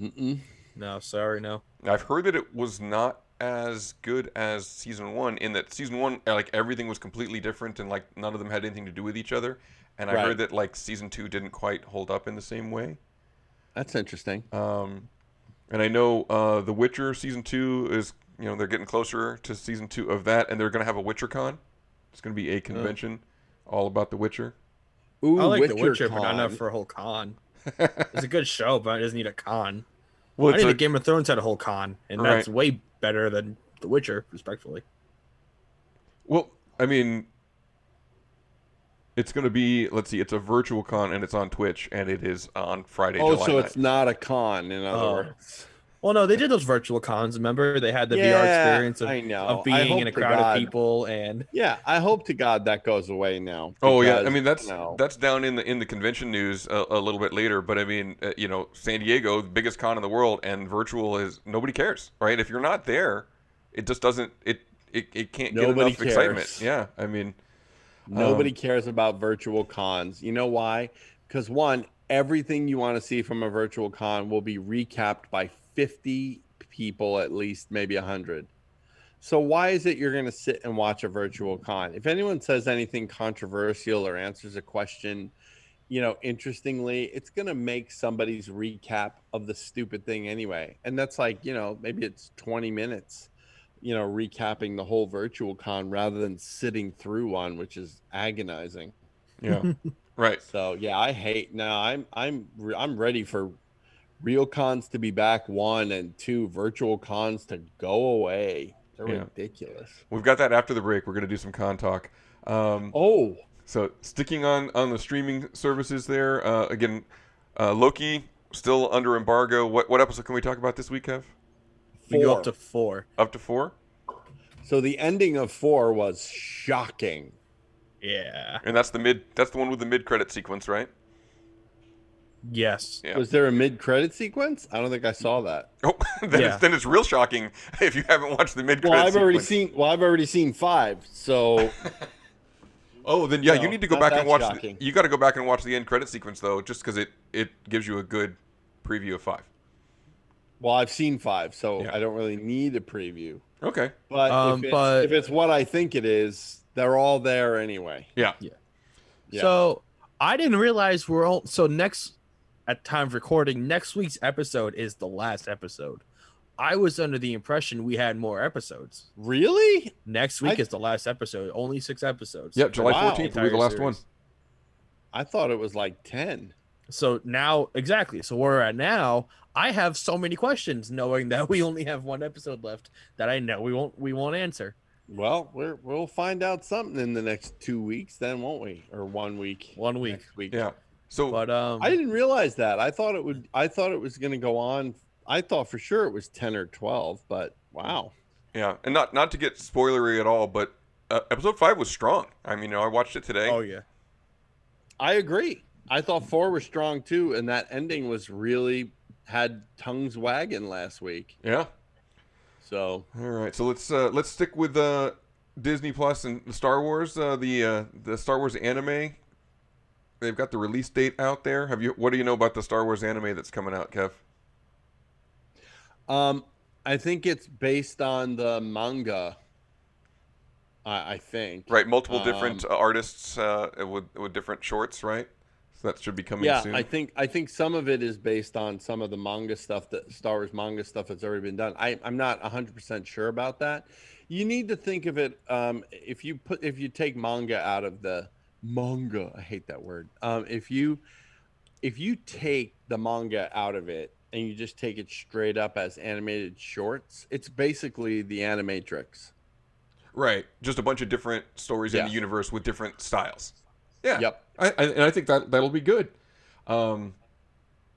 Mm-mm. No, sorry, no. I've heard that it was not as good as Season 1, in that Season 1, like, everything was completely different and, like, none of them had anything to do with each other. And I heard that, like, Season 2 didn't quite hold up in the same way. That's interesting. And I know The Witcher Season 2 is... You know, they're getting closer to Season 2 of that, and they're going to have a WitcherCon. It's going to be a convention all about The Witcher. Ooh, I like The Witcher, but not enough for a whole con. It's a good show, but it doesn't need a con. Well, I think Game of Thrones had a whole con, and that's way better than The Witcher, respectfully. Well, I mean, it's going to be, let's see, it's a virtual con, and it's on Twitch, and it is on Friday, July 9th. So it's not a con, in other words. Well, no, they did those virtual cons, remember? They had the VR experience of being in a crowd of people. And yeah, I hope to God that goes away now. Because, oh, yeah. I mean, that's down in the convention news a little bit later. But, I mean, you know, San Diego, the biggest con in the world, and virtual is – nobody cares, right? If you're not there, it just doesn't – it can't get enough excitement. Yeah, I mean – Nobody cares about virtual cons. You know why? Because, one, everything you want to see from a virtual con will be recapped by 50 people, at least, maybe 100. So why is it you're going to sit and watch a virtual con? If anyone says anything controversial or answers a question, you know, interestingly, it's going to make somebody's recap of the stupid thing anyway. And that's like, you know, maybe it's 20 minutes, you know, recapping the whole virtual con rather than sitting through one, which is agonizing. Yeah. Right. So, yeah, I hate now. I'm ready for real cons to be back, one, and two, virtual cons to go away. They're ridiculous. We've got that after the break. We're going to do some con talk. So sticking on the streaming services there, again, Loki, still under embargo. What episode can we talk about this week, Kev? We go up to 4. Up to 4? So the ending of 4 was shocking. Yeah. And that's the one with the mid-credit sequence, right? Yes. Yeah. Was there a mid-credit sequence? I don't think I saw that. Oh, then it's real shocking if you haven't watched the mid-credit sequence. I've already seen 5. So. Oh, then yeah, you need to go back and watch. You got to go back and watch the end credit sequence though, just because it gives you a good preview of 5. Well, I've seen 5, so I don't really need a preview. Okay. But, if it's what I think it is, they're all there anyway. Yeah. Yeah. Yeah. So I didn't realize next. At time of recording, next week's episode is the last episode. I was under the impression we had more episodes. Really? Next week is the last episode. Only 6 episodes. Yep, July 14th will be the last series. One. I thought it was like 10. So now, exactly. So where we're at now, I have so many questions, knowing that we only have 1 episode left that I know we won't answer. Well, we'll find out something in the next 2 weeks, then, won't we? Or 1 week. 1 week. Next week. Yeah. So, but, I didn't realize that. I thought it was going to go on. I thought for sure it was 10 or 12. But wow. Yeah, and not to get spoilery at all, but episode 5 was strong. I mean, you know, I watched it today. Oh yeah, I agree. I thought 4 was strong too, and that ending was really had tongues wagging last week. Yeah. So all right, so let's stick with Disney Plus and Star Wars. The Star Wars anime. They've got the release date out there. What do you know about the Star Wars anime that's coming out, Kev? I think it's based on the manga. I think. Right, multiple different artists with different shorts, right? So that should be coming soon. Yeah, I think some of it is based on some of the manga stuff, that Star Wars manga stuff that's already been done. I'm not 100% sure about that. You need to think of it if you take manga out of the manga, I hate that word. If you take the manga out of it and you just take it straight up as animated shorts, it's basically the Animatrix. Right, just a bunch of different stories in the universe with different styles. Yeah. Yep. I think that'll be good.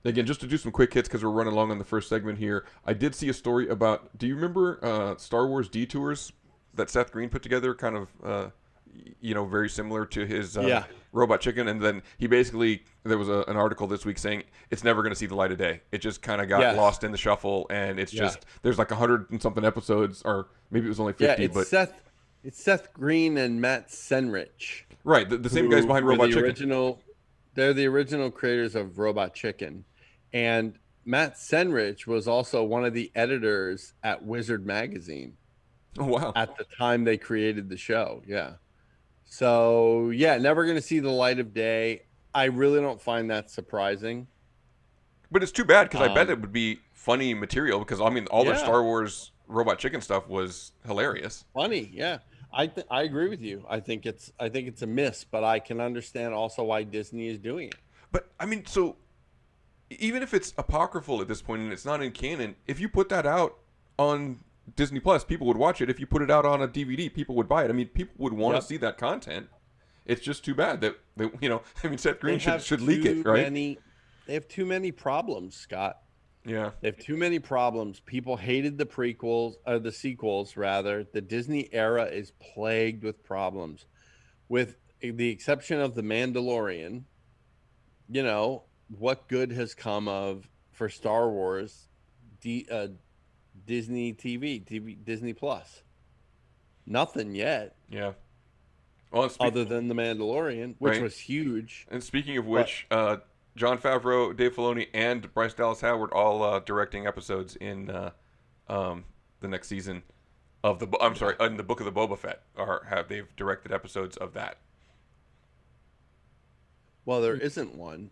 Again, just to do some quick hits because we're running along on the first segment here. I did see a story about, do you remember Star Wars Detours that Seth Green put together? Kind of, very similar to his Robot Chicken. And then he basically, there was an article this week saying it's never going to see the light of day. It just kind of got lost in the shuffle. And it's just, there's like 100 and something episodes, or maybe it was only 50. Yeah, it's Seth Green and Matt Senrich. Right, the same guys behind Robot Chicken. They're the original creators of Robot Chicken. And Matt Senrich was also one of the editors at Wizard Magazine. Oh, wow. At the time they created the show. Yeah. So, never going to see the light of day. I really don't find that surprising. But it's too bad because I bet it would be funny material because, I mean, all their Star Wars Robot Chicken stuff was hilarious. Funny, yeah. I agree with you. I think it's a miss, but I can understand also why Disney is doing it. But, I mean, so even if it's apocryphal at this point and it's not in canon, if you put that out on Disney Plus, people would watch it. If you put it out on a DVD, people would buy it. I mean, people would want to see that content. It's just too bad that Seth Green should leak it, right? They have too many problems, Scott. Yeah. They have too many problems. People hated the prequels, or the sequels, rather. The Disney era is plagued with problems. With the exception of The Mandalorian, what good has come of, for Star Wars, Disney TV, Disney Plus? Nothing yet. Yeah. Well, other than The Mandalorian, which was huge. And speaking of which... Jon Favreau, Dave Filoni, and Bryce Dallas Howard all directing episodes in the next season of in the Book of the Boba Fett, they've directed episodes of that. Well, there isn't one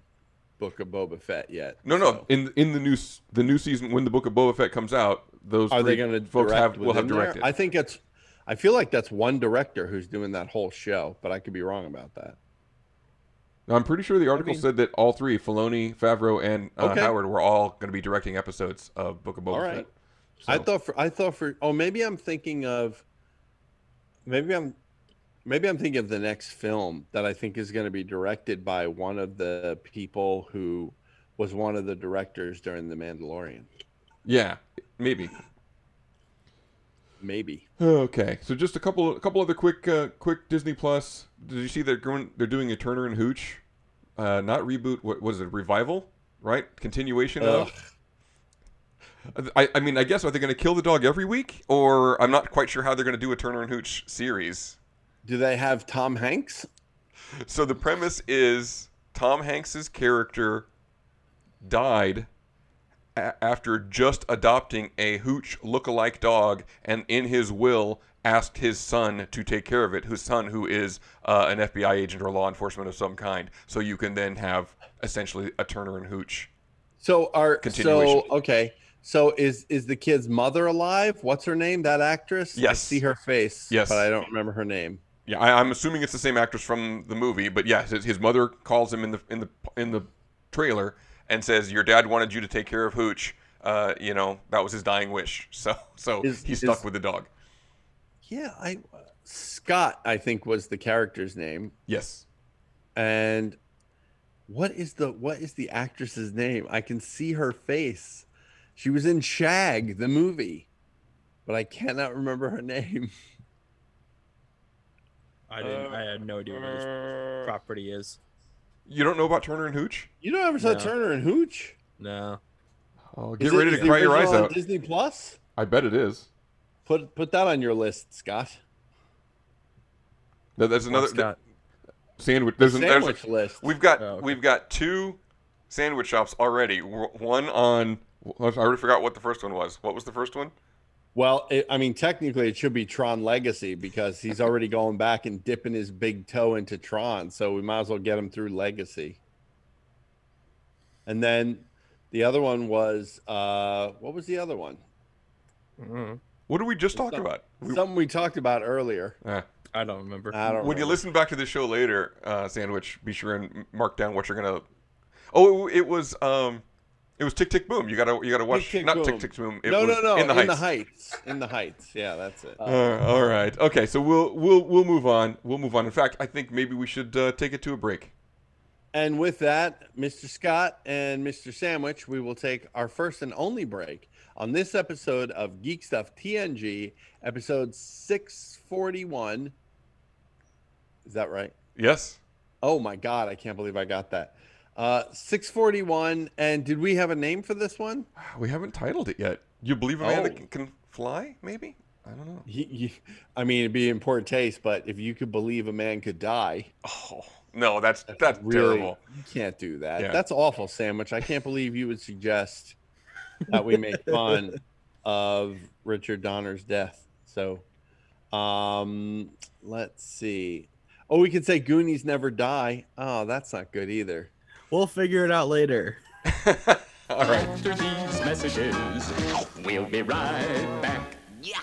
Book of Boba Fett yet. No. In the new season when the Book of Boba Fett comes out, those are three folks will have directed. I feel like that's one director who's doing that whole show, but I could be wrong about that. Now, I'm pretty sure the article said that all three, Filoni, Favreau, and Howard, were all going to be directing episodes of Book of Boba Fett. So. Maybe I'm thinking of the next film that I think is going to be directed by one of the people who was one of the directors during The Mandalorian. Yeah, maybe. Maybe. Okay, so just a couple other quick Disney Plus. Did you see they're doing a Turner and Hooch, not reboot? What was it? Revival, right? Continuation of. I mean, I guess are they going to kill the dog every week, or I'm not quite sure how they're going to do a Turner and Hooch series. Do they have Tom Hanks? So the premise is Tom Hanks's character died after just adopting a Hooch look-alike dog, and in his will asked his son to take care of it, his son who is an FBI agent or law enforcement of some kind. So you can then have essentially a Turner and Hooch continuation. So is the kid's mother alive? What's her name, that actress? Yes. I see her face, but I don't remember her name. Yeah, I'm assuming it's the same actress from the movie, but yes, his mother calls him in the trailer and says, your dad wanted you to take care of Hooch. That was his dying wish. So he's stuck with the dog. Yeah, Scott, I think, was the character's name. Yes. And what is the actress's name? I can see her face. She was in Shag, the movie, but I cannot remember her name. I had no idea what this property is. You don't know about Turner and Hooch? You don't ever saw Turner and Hooch? No. Oh, get ready to cry your eyes out. Disney Plus? I bet it is. Put that on your list, Scott. No, there's another sandwich. There's a list. We've got two sandwich shops already. One on. I already forgot what the first one was. What was the first one? Well, technically it should be Tron Legacy because he's already going back and dipping his big toe into Tron. So we might as well get him through Legacy. And then the other one was, what was the other one? Mm-hmm. What did we just talk about? Something we talked about earlier. I don't remember. When you listen back to the show later, Sandwich, be sure and mark down what you're going to. Oh, it was Tick, Tick, Boom. You gotta watch. Tick, Tick, not Boom. Tick, Tick, Boom. No. In the Heights. Yeah, that's it. All right. Okay. So we'll move on. We'll move on. In fact, I think maybe we should take it to a break. And with that, Mr. Scott and Mr. Sandwich, we will take our first and only break on this episode of Geek Stuff TNG, episode 641. Is that right? Yes. Oh, my God. I can't believe I got that. 641. And did we have a name for this one? We haven't titled it yet. You believe a man that can fly, maybe? I don't know. I mean, it'd be in poor taste, but if you could believe a man could die. Oh, no, that's really terrible. You can't do that. Yeah. That's awful, Sandwich. I can't believe you would suggest that we make fun of Richard Donner's death. So let's see. Oh, we could say Goonies never die. Oh, that's not good either. We'll figure it out later. All right. After these messages, we'll be right back. Yeah.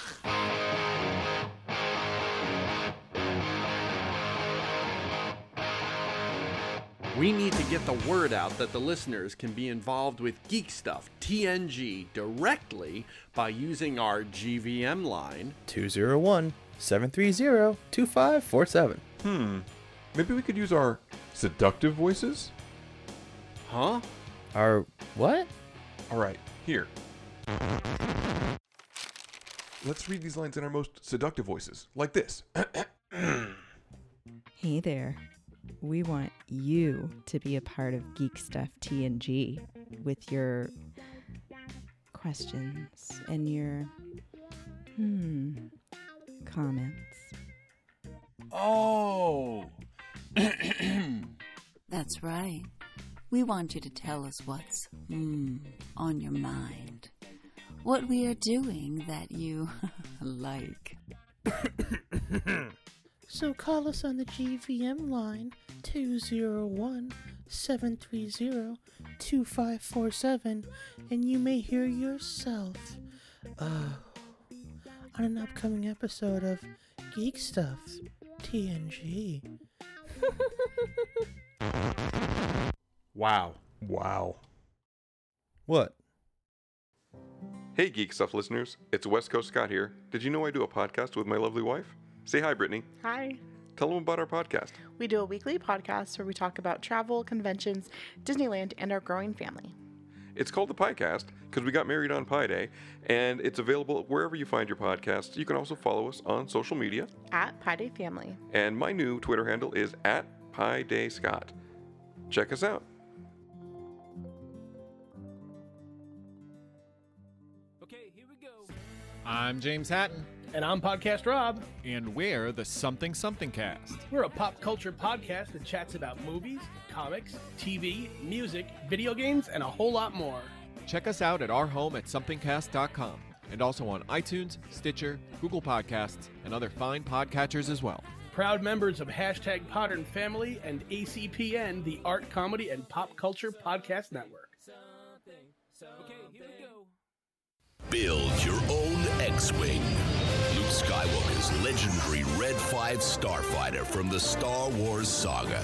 We need to get the word out that the listeners can be involved with Geek Stuff TNG directly by using our GVM line 201-730-2547. Maybe we could use our seductive voices? Huh? Our what? All right, here. Let's read these lines in our most seductive voices, like this. Hey there. We want you to be a part of Geek Stuff TNG with your questions and your comments. Oh! That's right. We want you to tell us what's on your mind. What we are doing that you like. So call us on the GVM line 201-730-2547 and you may hear yourself on an upcoming episode of Geek Stuff TNG. Wow. What? Hey, Geek Stuff listeners. It's West Coast Scott here. Did you know I do a podcast with my lovely wife? Say hi, Brittany. Hi. Tell them about our podcast. We do a weekly podcast where we talk about travel, conventions, Disneyland, and our growing family. It's called The Piecast because we got married on Pie Day, and it's available wherever you find your podcasts. You can also follow us on social media. @PieDayFamily. And my new Twitter handle is @PieDayScott. Check us out. I'm James Hatton. And I'm Podcast Rob. And we're the Something Something Cast. We're a pop culture podcast that chats about movies, comics, TV, music, video games, and a whole lot more. Check us out at our home at somethingcast.com and also on iTunes, Stitcher, Google Podcasts, and other fine podcatchers as well. Proud members of #PodernFamily and ACPN, the Art, Comedy, and Pop Culture Podcast Network. Okay, here we go. Build your own X-Wing. Luke Skywalker's legendary Red 5 starfighter from the Star Wars saga.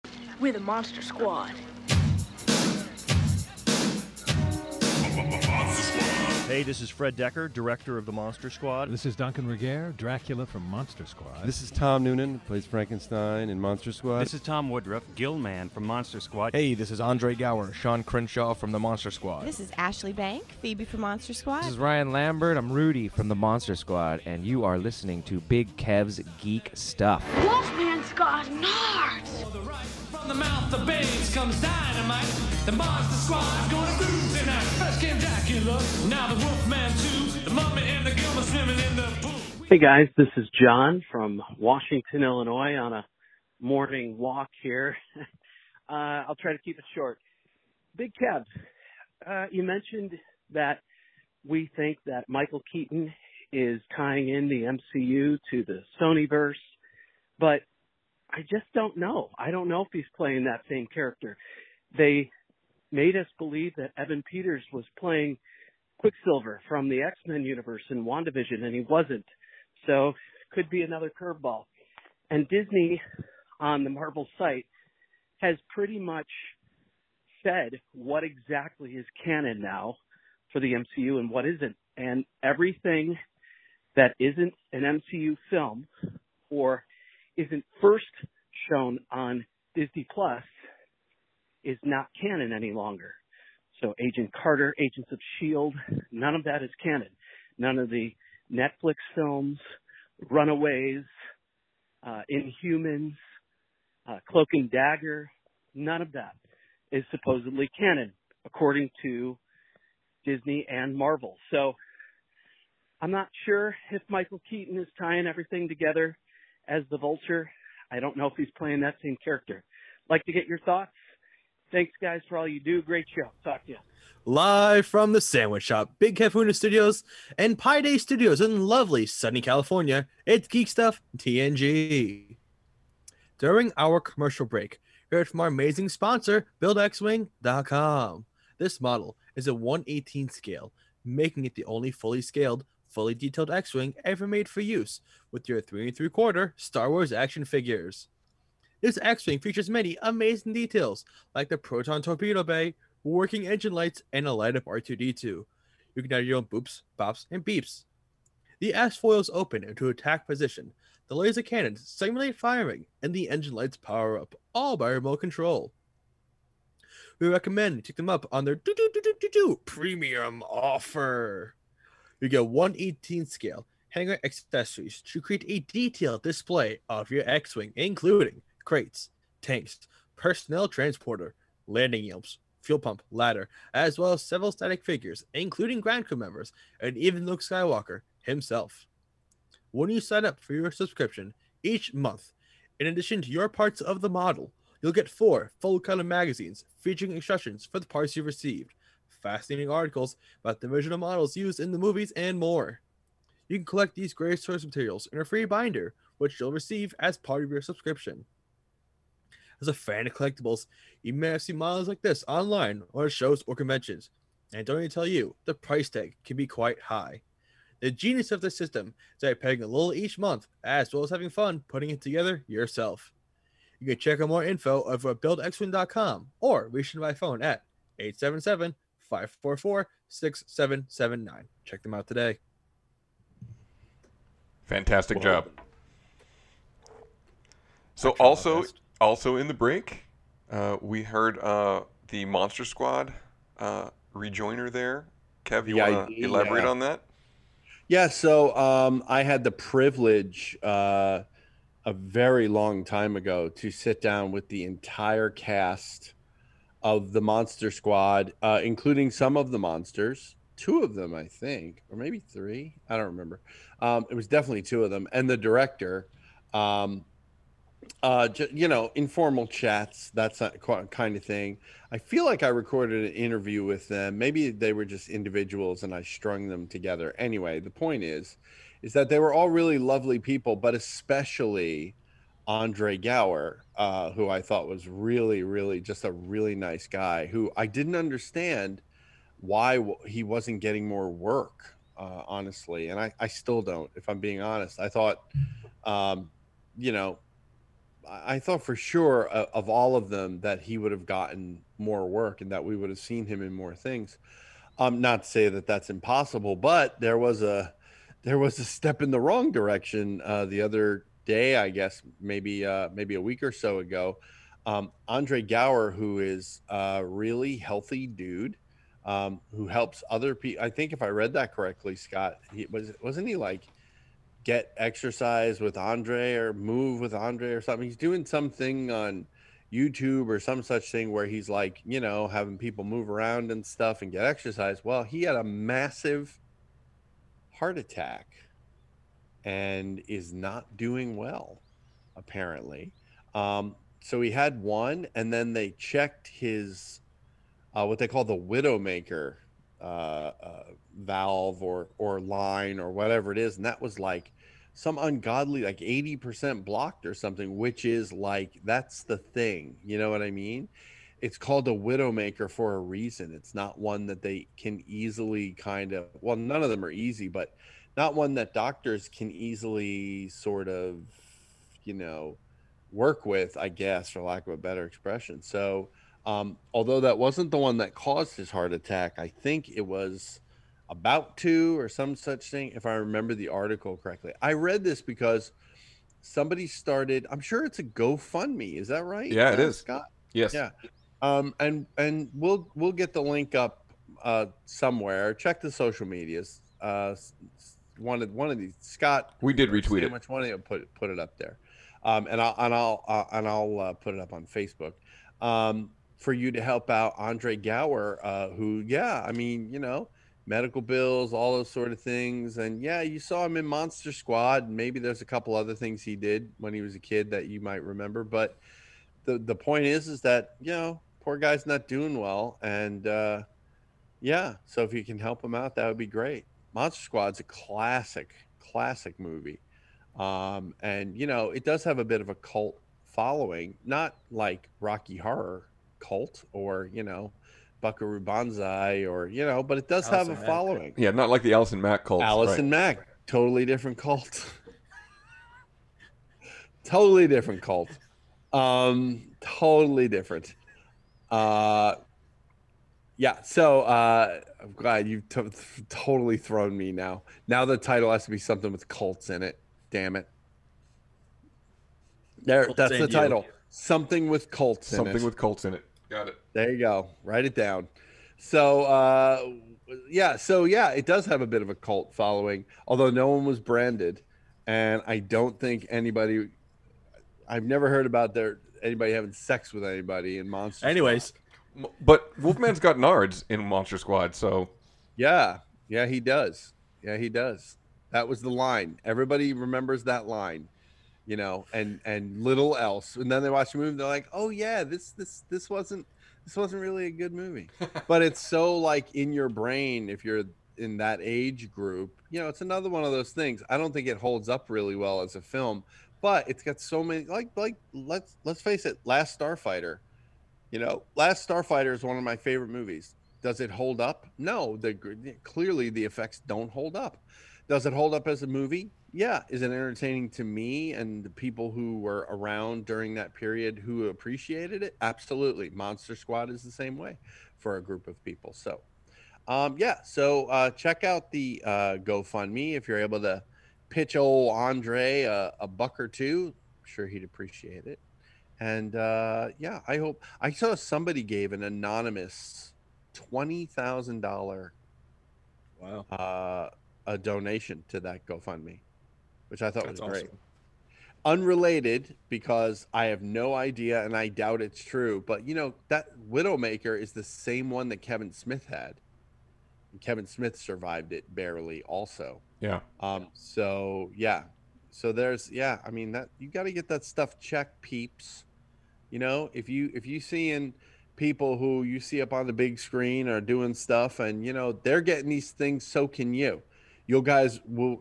We're the Monster Squad. Hey, this is Fred Decker, director of the Monster Squad. This is Duncan Regaire, Dracula from Monster Squad. This is Tom Noonan, plays Frankenstein in Monster Squad. This is Tom Woodruff, Gillman from Monster Squad. Hey, this is Andre Gower, Sean Crenshaw from the Monster Squad. This is Ashley Bank, Phoebe from Monster Squad. This is Ryan Lambert, I'm Rudy from the Monster Squad, and you are listening to Big Kev's Geek Stuff. Wolfman's got nards! From the mouth of babes comes dynamite. The Monster Squad's gonna lose tonight. First came Dracula, now the Wolfman too. The mummy and the girl swimming in the pool. Hey guys, this is John from Washington, Illinois, on a morning walk here. I'll try to keep it short. Big Kev, you mentioned that we think that Michael Keaton is tying in the MCU to the Sonyverse, but I just don't know. I don't know if he's playing that same character. They made us believe that Evan Peters was playing Quicksilver from the X-Men universe in WandaVision, and he wasn't. So could be another curveball. And Disney on the Marvel site has pretty much said what exactly is canon now for the MCU and what isn't. And everything that isn't an MCU film or isn't first shown on Disney Plus is not canon any longer. So Agent Carter, Agents of S.H.I.E.L.D., none of that is canon. None of the Netflix films, Runaways, Inhumans, Cloak and Dagger, none of that is supposedly canon, according to Disney and Marvel. So I'm not sure if Michael Keaton is tying everything together as the Vulture. I don't know if he's playing that same character. I'd like to get your thoughts. Thanks, guys, for all you do. Great show. Talk to you. Live from the Sandwich Shop, Big Cafuna Studios, and Pie Day Studios in lovely sunny California, it's Geek Stuff TNG. During our commercial break, we heard from our amazing sponsor, BuildXWing.com. This model is a 1/18 scale, making it the only fully scaled, fully detailed X-Wing ever made for use with your 3 3/4 Star Wars action figures. This X-Wing features many amazing details, like the proton torpedo bay, working engine lights, and a light-up R2-D2. You can add your own boops, bops, and beeps. The ass-foils open into attack position, the laser cannons simulate firing, and the engine lights power up, all by remote control. We recommend you take them up on their premium offer. You get 1/18 scale hangar accessories to create a detailed display of your X-Wing, including crates, tanks, personnel transporter, landing yelps, fuel pump, ladder, as well as several static figures, including ground crew members, and even Luke Skywalker himself. When you sign up for your subscription each month, in addition to your parts of the model, you'll get 4 full-color magazines featuring instructions for the parts you've received, fascinating articles about the original models used in the movies, and more. You can collect these great source materials in a free binder, which you'll receive as part of your subscription. As a fan of collectibles, you may have seen models like this online or at shows or conventions. And don't even tell you, the price tag can be quite high. The genius of this system is that you're paying a little each month, as well as having fun putting it together yourself. You can check out more info over at buildxwing.com or reach them by phone at 877-544-6779. Check them out today. Fantastic job. So also in the break, we heard the Monster Squad rejoiner there. Kev, you want to elaborate on that? Yeah, so I had the privilege a very long time ago to sit down with the entire cast of the Monster Squad, including some of the monsters, 2 of them, I think, or maybe 3. I don't remember. It was definitely 2 of them, and the director. You know, informal chats, that's that kind of thing. I feel like I recorded an interview with them. Maybe they were just individuals and I strung them together. Anyway, the point is that they were all really lovely people, but especially Andre Gower, who I thought was really, really just a really nice guy, who I didn't understand why he wasn't getting more work, honestly. And I still don't, if I'm being honest. I thought, you know, I thought for sure of all of them that he would have gotten more work and that we would have seen him in more things. Not to say that that's impossible, but there was a step in the wrong direction the other day, I guess, maybe a week or so ago. Andre Gower, who is a really healthy dude, who helps other people. I think if I read that correctly, Scott, wasn't he like get exercise with Andre or move with Andre or something? He's doing something on YouTube or some such thing where he's like, you know, having people move around and stuff and get exercise. Well, he had a massive heart attack and is not doing well, apparently. So he had one, and then they checked his, what they call the Widowmaker valve or line or whatever it is, and that was like some ungodly like 80% blocked or something, which is like, that's the thing, you know what I mean? it's called a Widowmaker for a reason. It's not one that they can easily kind of, well, none of them are easy, but not one that doctors can easily sort of, you know, work with, I guess, for lack of a better expression. So although that wasn't the one that caused his heart attack, I think it was about to or some such thing, if I remember the article correctly. I read this because somebody started, I'm sure it's a GoFundMe. Is that right? Yeah, it is. Scott? Yes. Yeah. And we'll get the link up somewhere. Check the social medias. One of these, Scott. We did retweet it. How much money? Put it up there. And I'll put it up on Facebook. For you to help out Andre Gower, who, yeah, I mean, you know, medical bills, all those sort of things. And yeah, you saw him in Monster Squad. Maybe there's a couple other things he did when he was a kid that you might remember. But the point is that, you know, poor guy's not doing well. And yeah, so if you can help him out, that would be great. Monster Squad's a classic movie. And, you know, it does have a bit of a cult following, not like Rocky Horror cult or, you know, Buckaroo Banzai or, you know, but it does Allison have a following. Mack. Yeah, not like the Allison Mack cult. Allison right. Mack, totally different cult. Totally different cult. Totally different. Yeah, so I'm glad you've totally thrown me now. Now the title has to be something with cults in it. Damn it. There, cults, that's the title. Something with cults in it. Something with cults in it. Got it. There you go. Write it down. So, it does have a bit of a cult following, although no one was branded. And I don't think anybody, I've never heard about anybody having sex with anybody in Monster. Anyways. But Wolfman's got nards in Monster Squad, so yeah, he does. Yeah, he does. That was the line. Everybody remembers that line, you know, and little else. And then they watch the movie, they're like, "Oh yeah, this wasn't really a good movie." But it's so like in your brain if you're in that age group. You know, it's another one of those things. I don't think it holds up really well as a film, but it's got so many like let's face it, Last Starfighter. You know, Last Starfighter is one of my favorite movies. Does it hold up? No, clearly the effects don't hold up. Does it hold up as a movie? Yeah. Is it entertaining to me and the people who were around during that period who appreciated it? Absolutely. Monster Squad is the same way for a group of people. So, check out the GoFundMe if you're able to pitch old Andre a buck or two. I'm sure he'd appreciate it. And I hope – I saw somebody gave an anonymous $20,000 wow. A donation to that GoFundMe, which I thought That's was awesome. Great. Unrelated, because I have no idea and I doubt it's true, but, you know, that Widowmaker is the same one that Kevin Smith had. And Kevin Smith survived it barely also. Yeah. So, yeah. So there's – yeah, I mean, that you got to get that stuff checked, peeps. You know, if you seeing people who you see up on the big screen are doing stuff, and you know they're getting these things, so can you. You guys will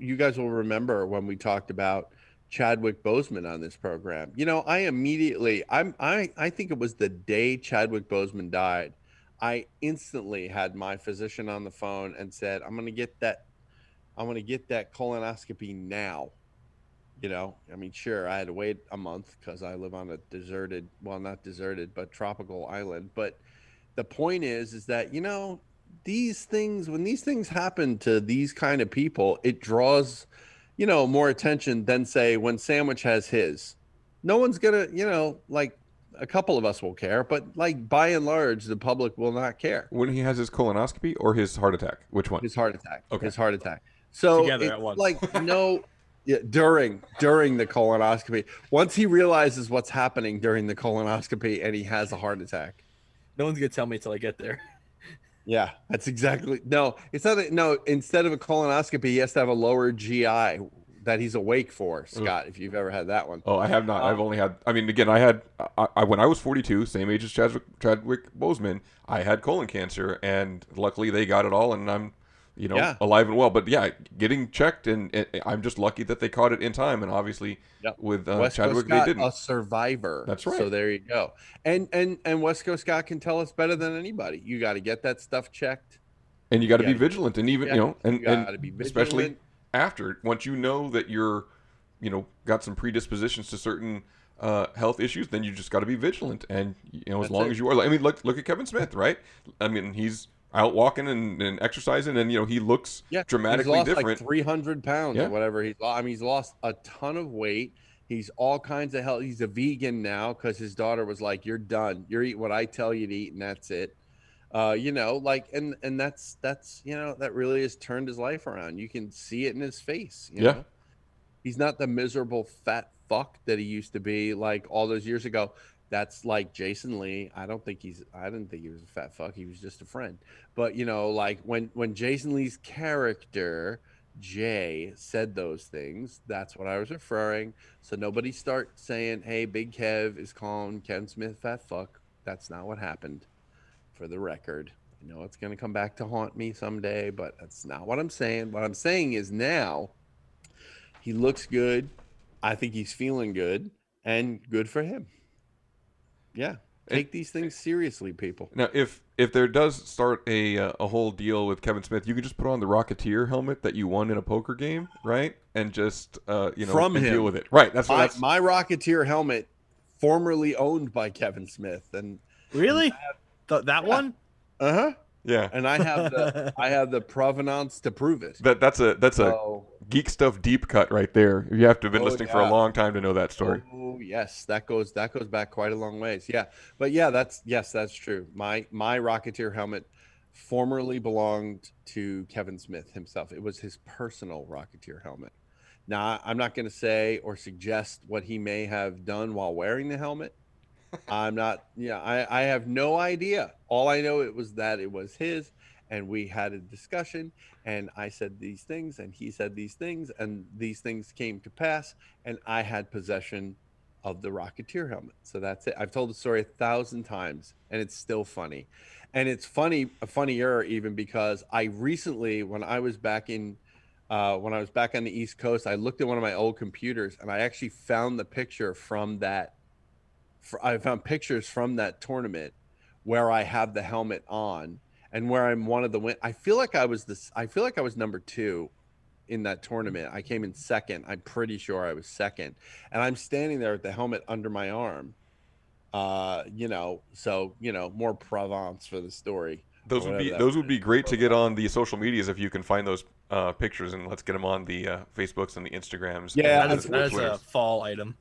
remember when we talked about Chadwick Boseman on this program. You know, I think it was the day Chadwick Boseman died. I instantly had my physician on the phone and said, I'm gonna get that colonoscopy now. You know, I mean, sure, I had to wait a month because I live on a deserted, well, not deserted, but tropical island. But the point is that, you know, these things, when these things happen to these kind of people, it draws, you know, more attention than, say, when Sandwich has his. No one's going to, you know, like a couple of us will care, but like by and large, the public will not care. When he has his colonoscopy or his heart attack? Which one? His heart attack. Okay. His heart attack. So together it's at once. Like, no... Yeah, during the colonoscopy. Once he realizes what's happening during the colonoscopy and he has a heart attack. No one's going to tell me till I get there. Yeah, that's exactly. No, it's not. Instead of a colonoscopy, he has to have a lower GI that he's awake for, Scott, if you've ever had that one. Oh, I have not. I've only had, I mean, again, I when I was 42, same age as Chadwick Boseman, I had colon cancer and luckily they got it all and I'm you know, alive and well. But yeah, getting checked, and I'm just lucky that they caught it in time. And obviously, with Chadwick, they didn't. A survivor. That's right. So there you go. And Wesco Scott can tell us better than anybody. You got to get that stuff checked, and you got to be vigilant. And even you know, especially after, once you know that you're, you know, got some predispositions to certain health issues, then you just got to be vigilant. And you know, as long as you are, I mean, look at Kevin Smith, right? I mean, he's out walking and exercising, and you know, he looks dramatically different. Like 300 pounds or whatever he's lost. I mean, he's lost a ton of weight. He's all kinds of health. He's a vegan now because his daughter was like, "You're done. You're eating what I tell you to eat, and that's it." You know, like, and that's you know, that really has turned his life around. You can see it in his face. You know? He's not the miserable fat fuck that he used to be like all those years ago. That's like Jason Lee. I didn't think he was a fat fuck. He was just a friend. But you know, like when Jason Lee's character Jay said those things, that's what I was referring. So nobody start saying, "Hey, Big Kev is calling Kevin Smith fat fuck." That's not what happened. For the record, I know it's going to come back to haunt me someday, but that's not what I'm saying. What I'm saying is now he looks good. I think he's feeling good, and good for him. Yeah, take these things seriously, people. Now, if there does start a whole deal with Kevin Smith, you can just put on the Rocketeer helmet that you won in a poker game, right? And just you know, from him, deal with it, right? That's my Rocketeer helmet, formerly owned by Kevin Smith, and really. That one, and I have the provenance to prove it. That's a geek stuff deep cut right there. You have to have been listening for a long time to know that story. Oh yes, that goes back quite a long ways. Yeah, but yeah, that's true. My Rocketeer helmet formerly belonged to Kevin Smith himself. It was his personal Rocketeer helmet. Now I'm not going to say or suggest what he may have done while wearing the helmet. I'm not, I have no idea. All I know it was his, and we had a discussion, and I said these things, and he said these things, and these things came to pass, and I had possession of the Rocketeer helmet. So that's it. I've told the story 1,000 times, and it's still funny. And it's funnier even because I recently, when I was back in, when I was back on the East Coast, I looked at one of my old computers, and I actually found the picture from that. I found pictures from that tournament where I have the helmet on and where I'm one of the win. I feel like I was number 2 in that tournament. I came in second. I'm pretty sure I was second, and I'm standing there with the helmet under my arm. You know, so you know, more Provence for the story. Those would be great to get on the social medias if you can find those pictures, and let's get them on the Facebooks and the Instagrams. Yeah, that's a fall item.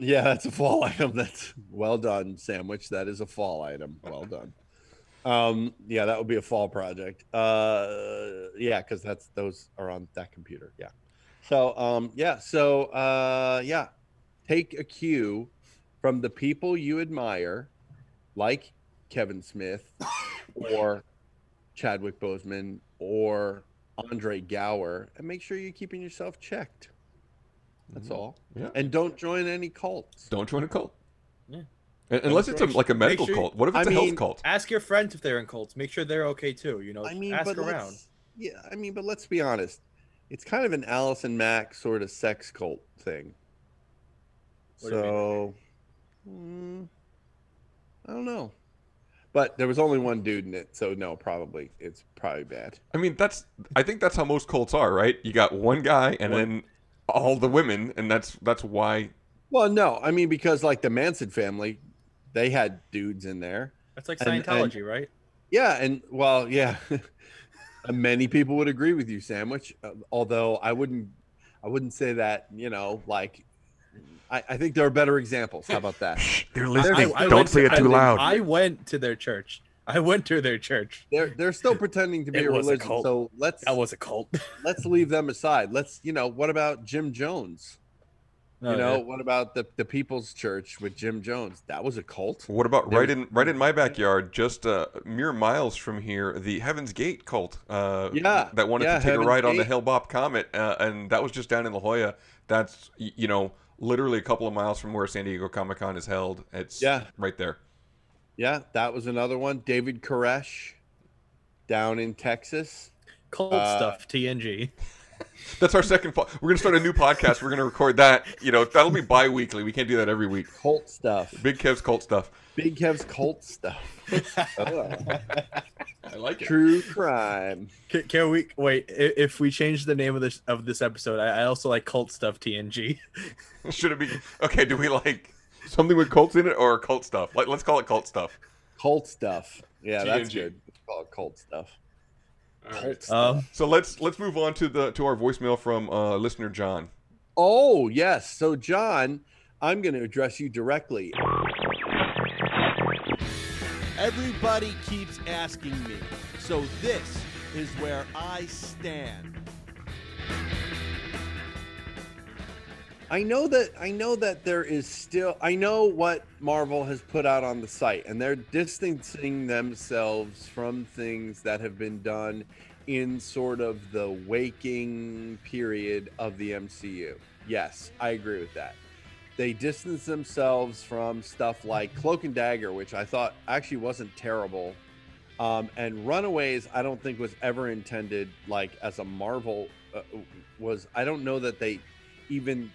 Yeah, that's a fall item. That's well done, Sandwich. That is a fall item. Well done. Yeah, that would be a fall project. Yeah, because those are on that computer. Yeah. So take a cue from the people you admire, like Kevin Smith, or Chadwick Boseman, or Andre Gower, and make sure you're keeping yourself checked. That's all. Yeah. And don't join any cults. Don't join a cult. Yeah. Unless it's a medical cult. What if it's health cult? Ask your friends if they're in cults. Make sure they're okay too. You know, ask around. Yeah, but let's be honest. It's kind of an Allison Mack sort of sex cult thing. I don't know. But there was only one dude in it, so no, it's probably bad. I think that's how most cults are, right? You got one guy and then all the women, and that's why. Well, no, because like the Manson family, they had dudes in there. That's like Scientology, right? Yeah, many people would agree with you, Sandwich. Although I wouldn't say that. You know, like I think there are better examples. How about that? Shh, they're listening. Don't say it too loud. I went to their church. They're still pretending to be a religion. So that was a cult. Let's leave them aside. What about Jim Jones? What about the People's Church with Jim Jones? That was a cult. What about right in my backyard, just mere miles from here, the Heaven's Gate cult? That wanted to take Heaven's a ride Gate. On the Hale-Bopp Comet, and that was just down in La Jolla. That's literally a couple of miles from where San Diego Comic-Con is held. It's right there. Yeah, that was another one. David Koresh down in Texas. Cult stuff, TNG. That's our second. We're going to start a new podcast. We're going to record that. You know, that'll be bi-weekly. We can't do that every week. Cult stuff. Big Kev's cult stuff. Big Kev's cult stuff. Oh. I like it. True crime. Can we wait? If we change the name of this episode, I also like cult stuff TNG. Should it be okay? Do we like something with cults in it or cult stuff? Like, let's call it cult stuff. Cult stuff. Yeah, TNG. That's good. Let's call it cult stuff. All right. So let's move on to our voicemail from listener John. Oh yes, so John, I'm going to address you directly. Everybody keeps asking me, so this is where I stand. I know that there is still. I know what Marvel has put out on the site, and they're distancing themselves from things that have been done in sort of the waking period of the MCU. Yes, I agree with that. They distanced themselves from stuff like Cloak and Dagger, which I thought actually wasn't terrible. And Runaways, I don't think was ever intended like as a Marvel I don't know that they even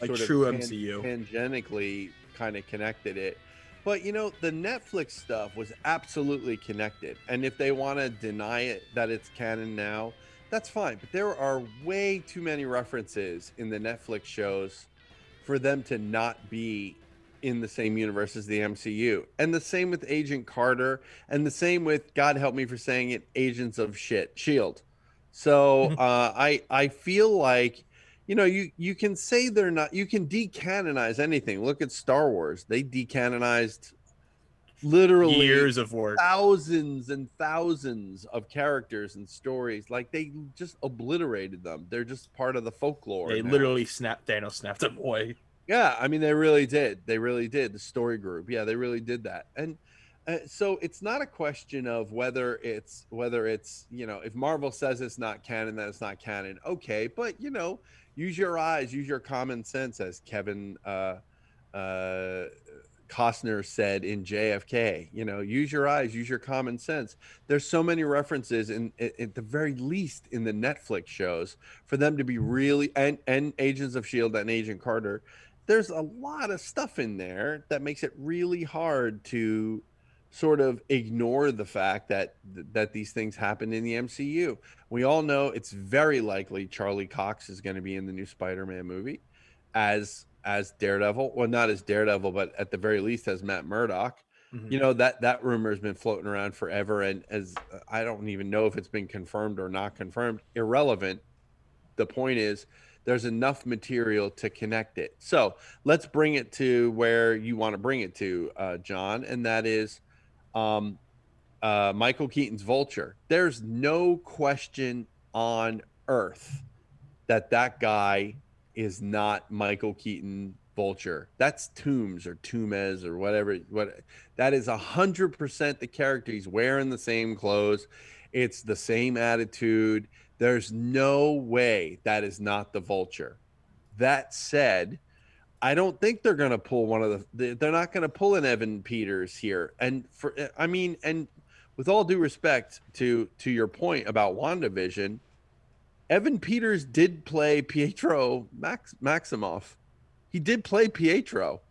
like sort true of MCU tangentially kind of connected it. But, you know, the Netflix stuff was absolutely connected. And if they want to deny it that it's canon now, that's fine. But there are way too many references in the Netflix shows for them to not be in the same universe as the MCU. And the same with Agent Carter, and the same with, God help me for saying it, Agents of S.H.I.E.L.D. So I feel like, you know, you can say they're not, you can decanonize anything. Look at Star Wars. They decanonized literally years of work, thousands and thousands of characters and stories. Like, they just obliterated them. They're just part of the folklore. They literally snapped them away. Yeah, I mean, they really did. The story group, yeah, they really did that. And so it's not a question of whether it's, you know, if Marvel says it's not canon, then it's not canon. Okay, but, you know, use your eyes, use your common sense, as Kevin Costner said in JFK. You know, use your eyes, use your common sense. There's so many references in, at the very least, in the Netflix shows for them to be really, and Agents of S.H.I.E.L.D. and Agent Carter. There's a lot of stuff in there that makes it really hard to sort of ignore the fact that these things happen in the MCU. We all know it's very likely Charlie Cox is going to be in the new Spider-Man movie as Daredevil. Well, not as Daredevil, but at the very least as Matt Murdock. Mm-hmm. You know, that rumor has been floating around forever, and as I don't even know if it's been confirmed or not confirmed, irrelevant. The point is there's enough material to connect it. So let's bring it to where you want to bring it to, John, and that is Michael Keaton's Vulture. There's no question on earth that guy is not Michael Keaton Vulture. That's Toomes or Tumes or whatever. That is 100% the character. He's wearing the same clothes. It's the same attitude. There's no way that is not the Vulture. That said, I don't think they're going to pull they're not going to pull an Evan Peters here. And with all due respect to your point about WandaVision, Evan Peters did play Pietro Maximoff. He did play Pietro.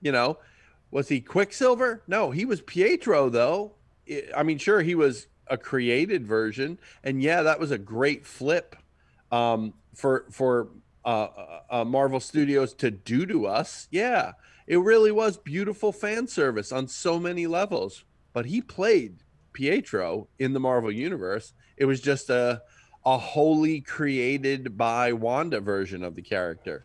You know, was he Quicksilver? No, he was Pietro, though. I mean, sure, he was a created version. And, yeah, that was a great flip for Marvel Studios to do to us. Yeah, it really was beautiful fan service on so many levels. But he played Pietro in the Marvel Universe. It was just a wholly created by Wanda version of the character.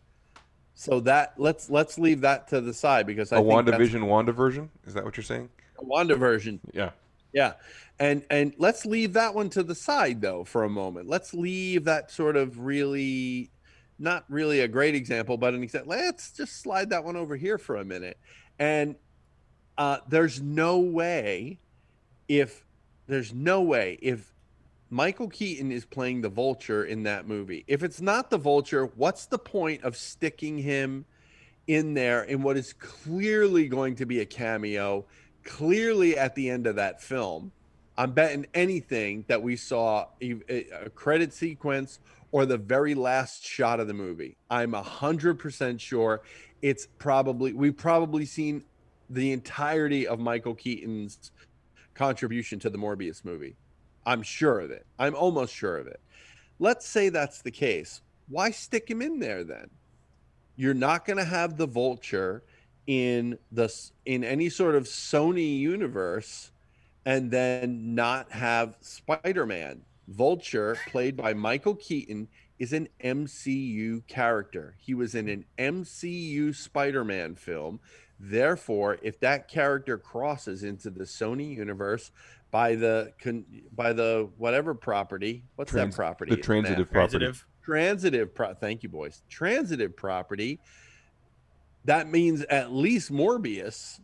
So that let's leave that to the side, because I think Wanda version, is that what you're saying? A Wanda version. Yeah. And let's leave that one to the side though for a moment. Let's leave that sort of really not really a great example, but an example. Let's just slide that one over here for a minute. And there's no way if Michael Keaton is playing the Vulture in that movie. If it's not the Vulture, what's the point of sticking him in there in what is clearly going to be a cameo, clearly at the end of that film? I'm betting anything that we saw a credit sequence or the very last shot of the movie. I'm 100% sure it's probably, we've probably seen the entirety of Michael Keaton's contribution to the Morbius movie. I'm sure of it. I'm almost sure of it. Let's say that's the case. Why stick him in there then? You're not going to have the Vulture in any sort of Sony universe and then not have Spider-Man. Vulture, played by Michael Keaton, is an MCU character. He was in an MCU Spider-Man film. Therefore, if that character crosses into the Sony universe by the whatever property, what's that property? The transitive property. Thank you, boys. Transitive property. That means at least Morbius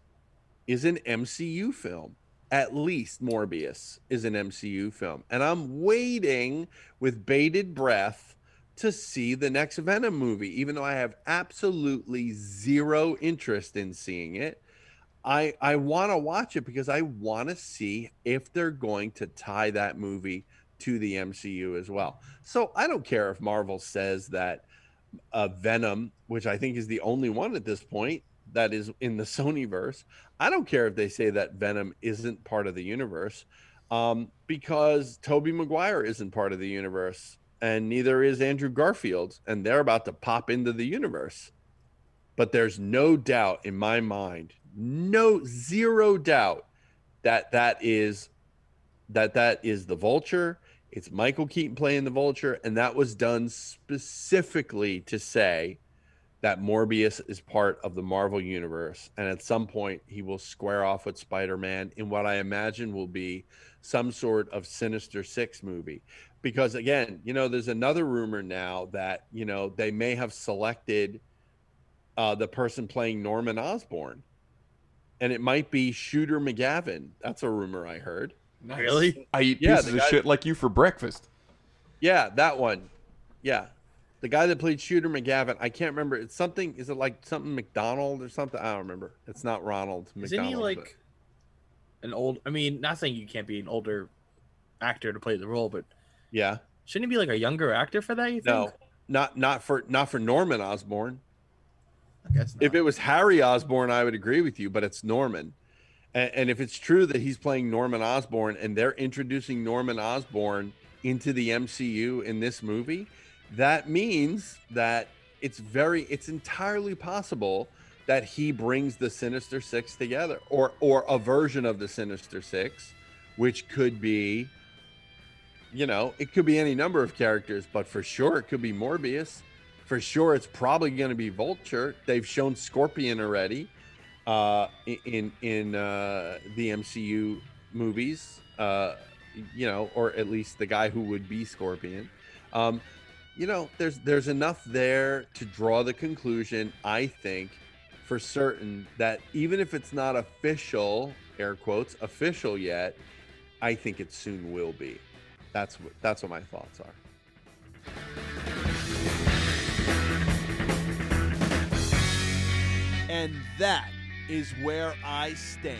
is an MCU film. And I'm waiting with bated breath to see the next Venom movie, even though I have absolutely zero interest in seeing it. I want to watch it because I want to see if they're going to tie that movie to the MCU as well. So I don't care if Marvel says that Venom, which I think is the only one at this point that is in the Sonyverse. I don't care if they say that Venom isn't part of the universe, because Tobey Maguire isn't part of the universe, and neither is Andrew Garfield, and they're about to pop into the universe. But there's no doubt in my mind, zero doubt that is the Vulture. It's Michael Keaton playing the Vulture, and that was done specifically to say that Morbius is part of the Marvel Universe, and at some point he will square off with Spider-Man in what I imagine will be some sort of Sinister Six movie. Because again, there's another rumor now that, they may have selected the person playing Norman Osborn, and it might be Shooter McGavin. That's a rumor I heard. Nice. Really? I eat pieces of shit like you for breakfast. Yeah, that one. Yeah. The guy that played Shooter McGavin, I can't remember. It's something. Is it like something McDonald or something? I don't remember. It's not Ronald McDonald. Isn't he like an old? I mean, not saying you can't be an older actor to play the role, but yeah, shouldn't he be like a younger actor for that? You think? No, not for Norman Osborn. I guess not. If it was Harry Osborn, I would agree with you, but it's Norman. And if it's true that he's playing Norman Osborn and they're introducing Norman Osborn into the MCU in this movie, that means that it's entirely possible that he brings the Sinister Six together, or a version of the Sinister Six, which could be, it could be any number of characters, but for sure it could be Morbius. For sure, it's probably going to be Vulture. They've shown Scorpion already in the MCU movies, or at least the guy who would be Scorpion. There's enough there to draw the conclusion, I think, for certain, that even if it's not official, air quotes, official yet, I think it soon will be. That's what my thoughts are. And that is where I stand.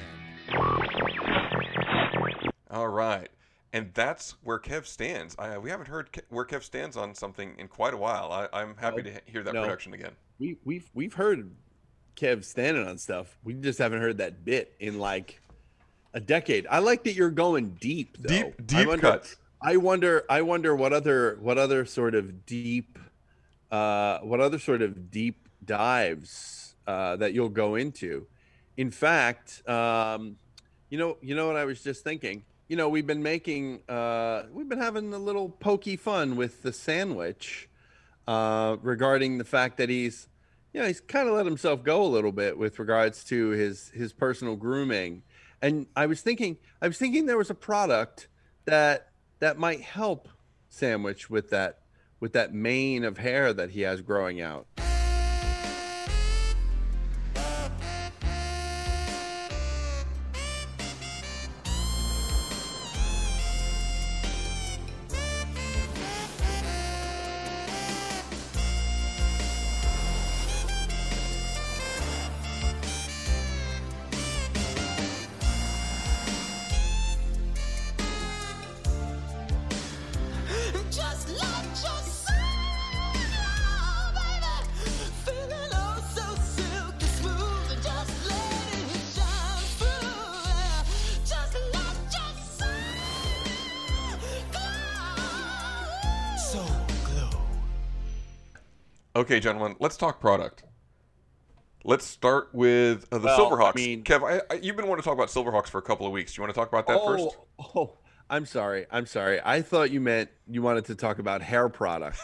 All right. And that's where Kev stands. We haven't heard where Kev stands on something in quite a while. I'm happy to hear that production again. We've heard Kev standing on stuff. We just haven't heard that bit in like a decade. I like that you're going deep, though. Deep cuts. I wonder what other sort of deep dives that you'll go into. In fact, you know what I was just thinking. We've been having a little pokey fun with the sandwich regarding the fact that he's kind of let himself go a little bit with regards to his personal grooming. And I was thinking there was a product that might help Sandwich with that mane of hair that he has growing out. Okay, gentlemen, let's talk product. Let's start with the Silverhawks. I mean, Kev, you've been wanting to talk about Silverhawks for a couple of weeks. Do you want to talk about that first? Oh, I'm sorry. I thought you meant you wanted to talk about hair product.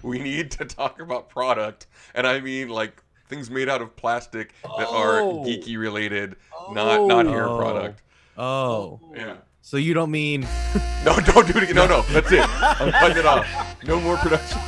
We need to talk about product, and I mean like things made out of plastic that are geeky related, not hair product. Oh, yeah. So you don't mean? No, don't do it again. No, that's it. I'm cutting it off. No more production.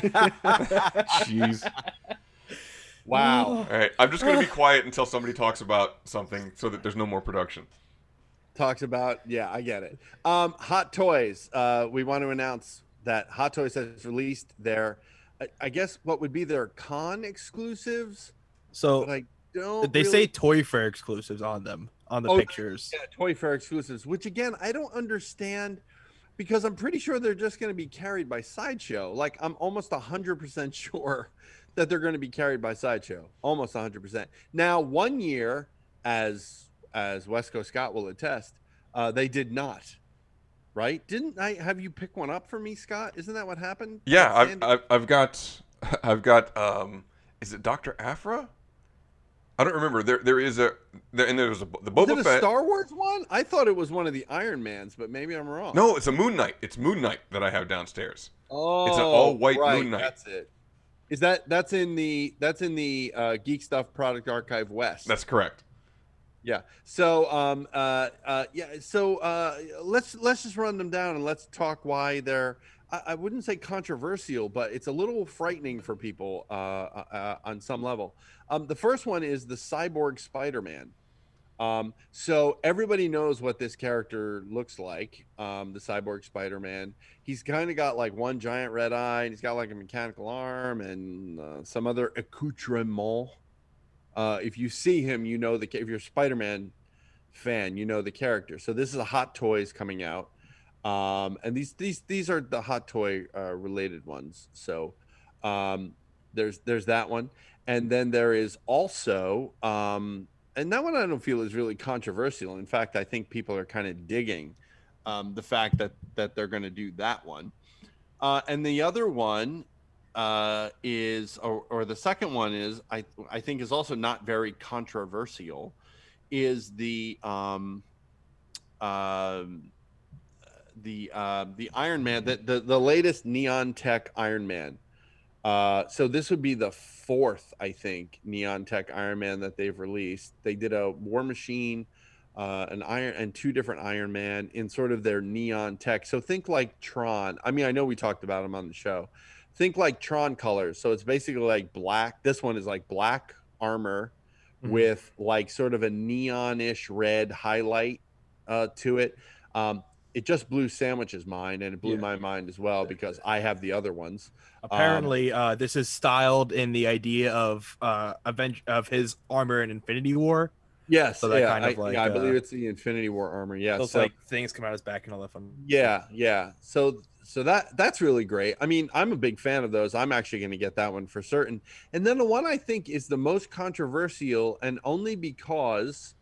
Jeez. Wow. All right, I'm just going to be quiet until somebody talks about something so that there's no more production. Talks about, yeah, I get it. Hot Toys. We want to announce that Hot Toys has released their, I guess, what would be their con exclusives. So say Toy Fair exclusives on them, on the pictures. Yeah, Toy Fair exclusives, which again, I don't understand. Because I'm pretty sure they're just going to be carried by Sideshow. Like, I'm almost 100% sure that they're going to be carried by Sideshow. Almost 100%. Now, one year, as Wesco Scott will attest, they did not. Right? Didn't I have you pick one up for me, Scott? Isn't that what happened? Yeah, I've got. Is it Dr. Aphra? I don't remember. There was the Boba Fett. Is it a Star Wars one? I thought it was one of the Iron Mans, but maybe I'm wrong. No, it's a Moon Knight. It's Moon Knight that I have downstairs. Oh, it's an all white Moon Knight. That's it. Is that's in the Geek Stuff Product Archive West? That's correct. Yeah. So let's just run them down and let's talk why they're. I wouldn't say controversial, but it's a little frightening for people on some level. The first one is the Cyborg Spider-Man. So everybody knows what this character looks like, the Cyborg Spider-Man. He's kind of got like one giant red eye, and he's got like a mechanical arm and some other accoutrement. If you see him, you know if you're a Spider-Man fan, you know the character. So this is a Hot Toys coming out. And these are the Hot Toy related ones. So there's that one, and then there is also and that one I don't feel is really controversial. In fact, I think people are kind of digging the fact that they're going to do that one. And the other one is, or the second one is, I think is also not very controversial, is the Iron Man, the latest Neon Tech Iron Man. So this would be the fourth, I think, Neon Tech Iron Man that they've released. They did a War Machine, and two different Iron Man in sort of their Neon Tech. So think like Tron. I mean, I know we talked about them on the show. Think like Tron colors. So it's basically like black. This one is like black armor with like sort of a neonish red highlight to it. It just blew Sandwich's mind, and it blew my mind as well, because I have the other ones. Apparently, this is styled in the idea of of his armor in Infinity War. Yes, so that I believe it's the Infinity War armor. Yeah, so like things come out his back and all that fun. Yeah, yeah. So that's really great. I mean, I'm a big fan of those. I'm actually going to get that one for certain. And then the one I think is the most controversial, and only because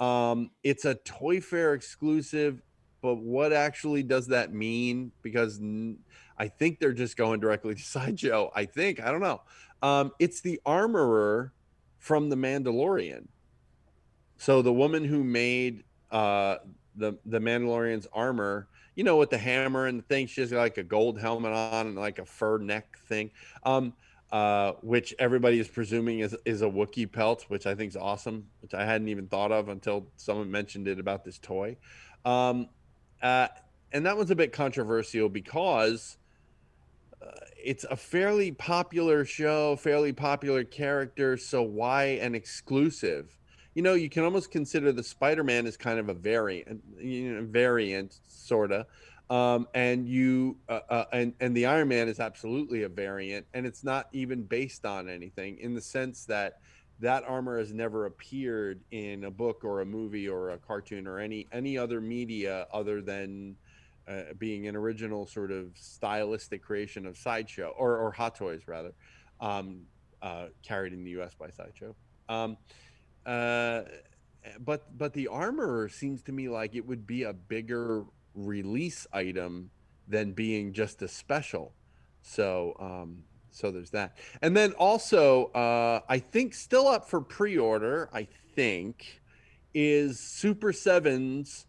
It's a Toy Fair exclusive, but what actually does that mean? Because I think they're just going directly to Sideshow. I don't know. It's the armorer from The Mandalorian. So the woman who made the Mandalorian's armor, you know, with the hammer and the thing, she has like a gold helmet on and like a fur neck thing, which everybody is presuming is a Wookiee pelt, which I think is awesome, which I hadn't even thought of until someone mentioned it about this toy. And that one's a bit controversial because it's a fairly popular show, fairly popular character, so why an exclusive? You know, you can almost consider the Spider-Man as kind of a variant, you know, sorta. And you and the Iron Man is absolutely a variant, and it's not even based on anything in the sense that that armor has never appeared in a book or a movie or a cartoon or any other media other than being an original sort of stylistic creation of Sideshow or Hot Toys rather, carried in the U.S. by Sideshow. But the armorer seems to me like it would be a bigger release item than being just a special. So there's that. And then also, I think still up for pre-order, is Super 7's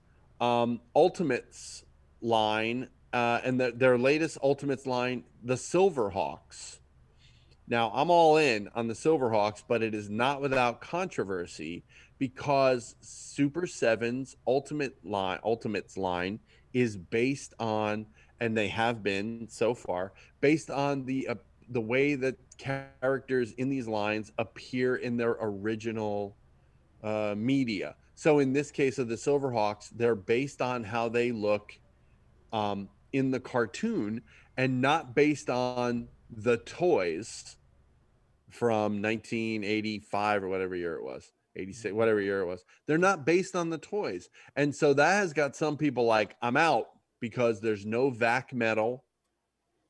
Ultimates line, and their latest Ultimates line, the Silverhawks. Now, I'm all in on the Silverhawks, but it is not without controversy because Super 7's Ultimates line is based on, and they have been so far, based on the way that characters in these lines appear in their original media. So in this case of the Silverhawks, they're based on how they look in the cartoon and not based on the toys from 1985 or whatever year it was, 86, whatever year it was. They're not based on the toys. And so that has got some people like, I'm out, because there's no vac metal.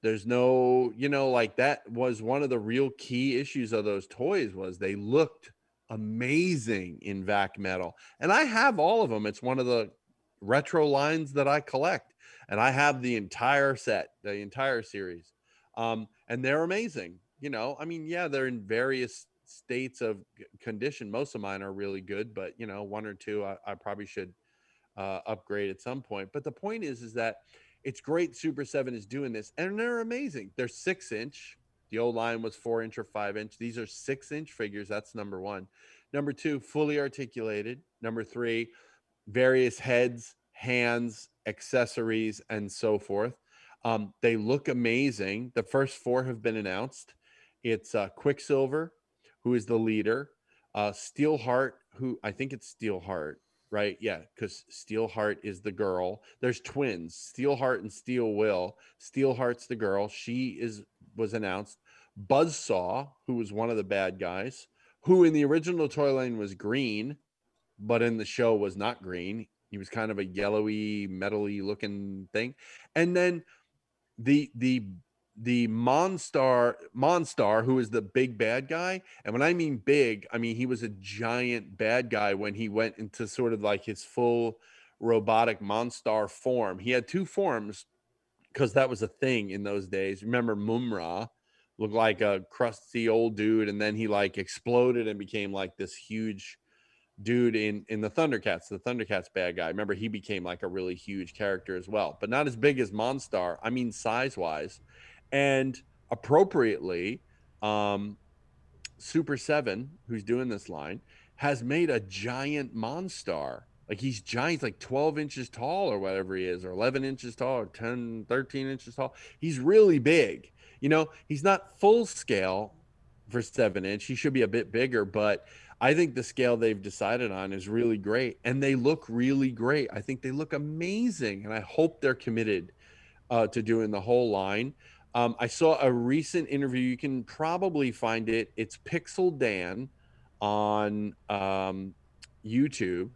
There's no, you know, like that was one of the real key issues of those toys was they looked amazing in vac metal. And I have all of them. It's one of the retro lines that I collect. And I have the entire set, the entire series. And they're amazing. You know, I mean, yeah, they're in various states of condition. Most of mine are really good, but, you know, one or two I probably should upgrade at some point. But the point is that it's great Super 7 is doing this, and they're amazing. They're 6-inch. The old line was 4-inch or 5-inch. These are 6-inch figures. That's number one. Number two, fully articulated. Number three, various heads, hands, accessories, and so forth. They look amazing. The first four have been announced. It's Quicksilver, who is the leader, Steelheart, who I think it's Steelheart, right? Yeah, because Steelheart is the girl. There's twins, Steelheart and Steel Will. Steelheart's the girl. She was announced. Buzzsaw, who was one of the bad guys, who in the original toy line was green, but in the show was not green. He was kind of a yellowy, metal-y looking thing. And then the Monstar, who is the big bad guy. And when I mean big, I mean he was a giant bad guy when he went into sort of like his full robotic Monstar form. He had two forms because that was a thing in those days. Remember Mumra looked like a crusty old dude, and then he like exploded and became like this huge dude in the Thundercats bad guy. Remember, he became like a really huge character as well, but not as big as Monstar. I mean size-wise. And appropriately, Super 7, who's doing this line, has made a giant Monstar. Like he's giant, like 12 inches tall or whatever he is, or 11 inches tall, or 10, 13 inches tall. He's really big. You know, he's not full scale for 7-inch. He should be a bit bigger, but I think the scale they've decided on is really great. And they look really great. I think they look amazing. And I hope they're committed to doing the whole line. I saw a recent interview. You can probably find it. It's Pixel Dan on YouTube.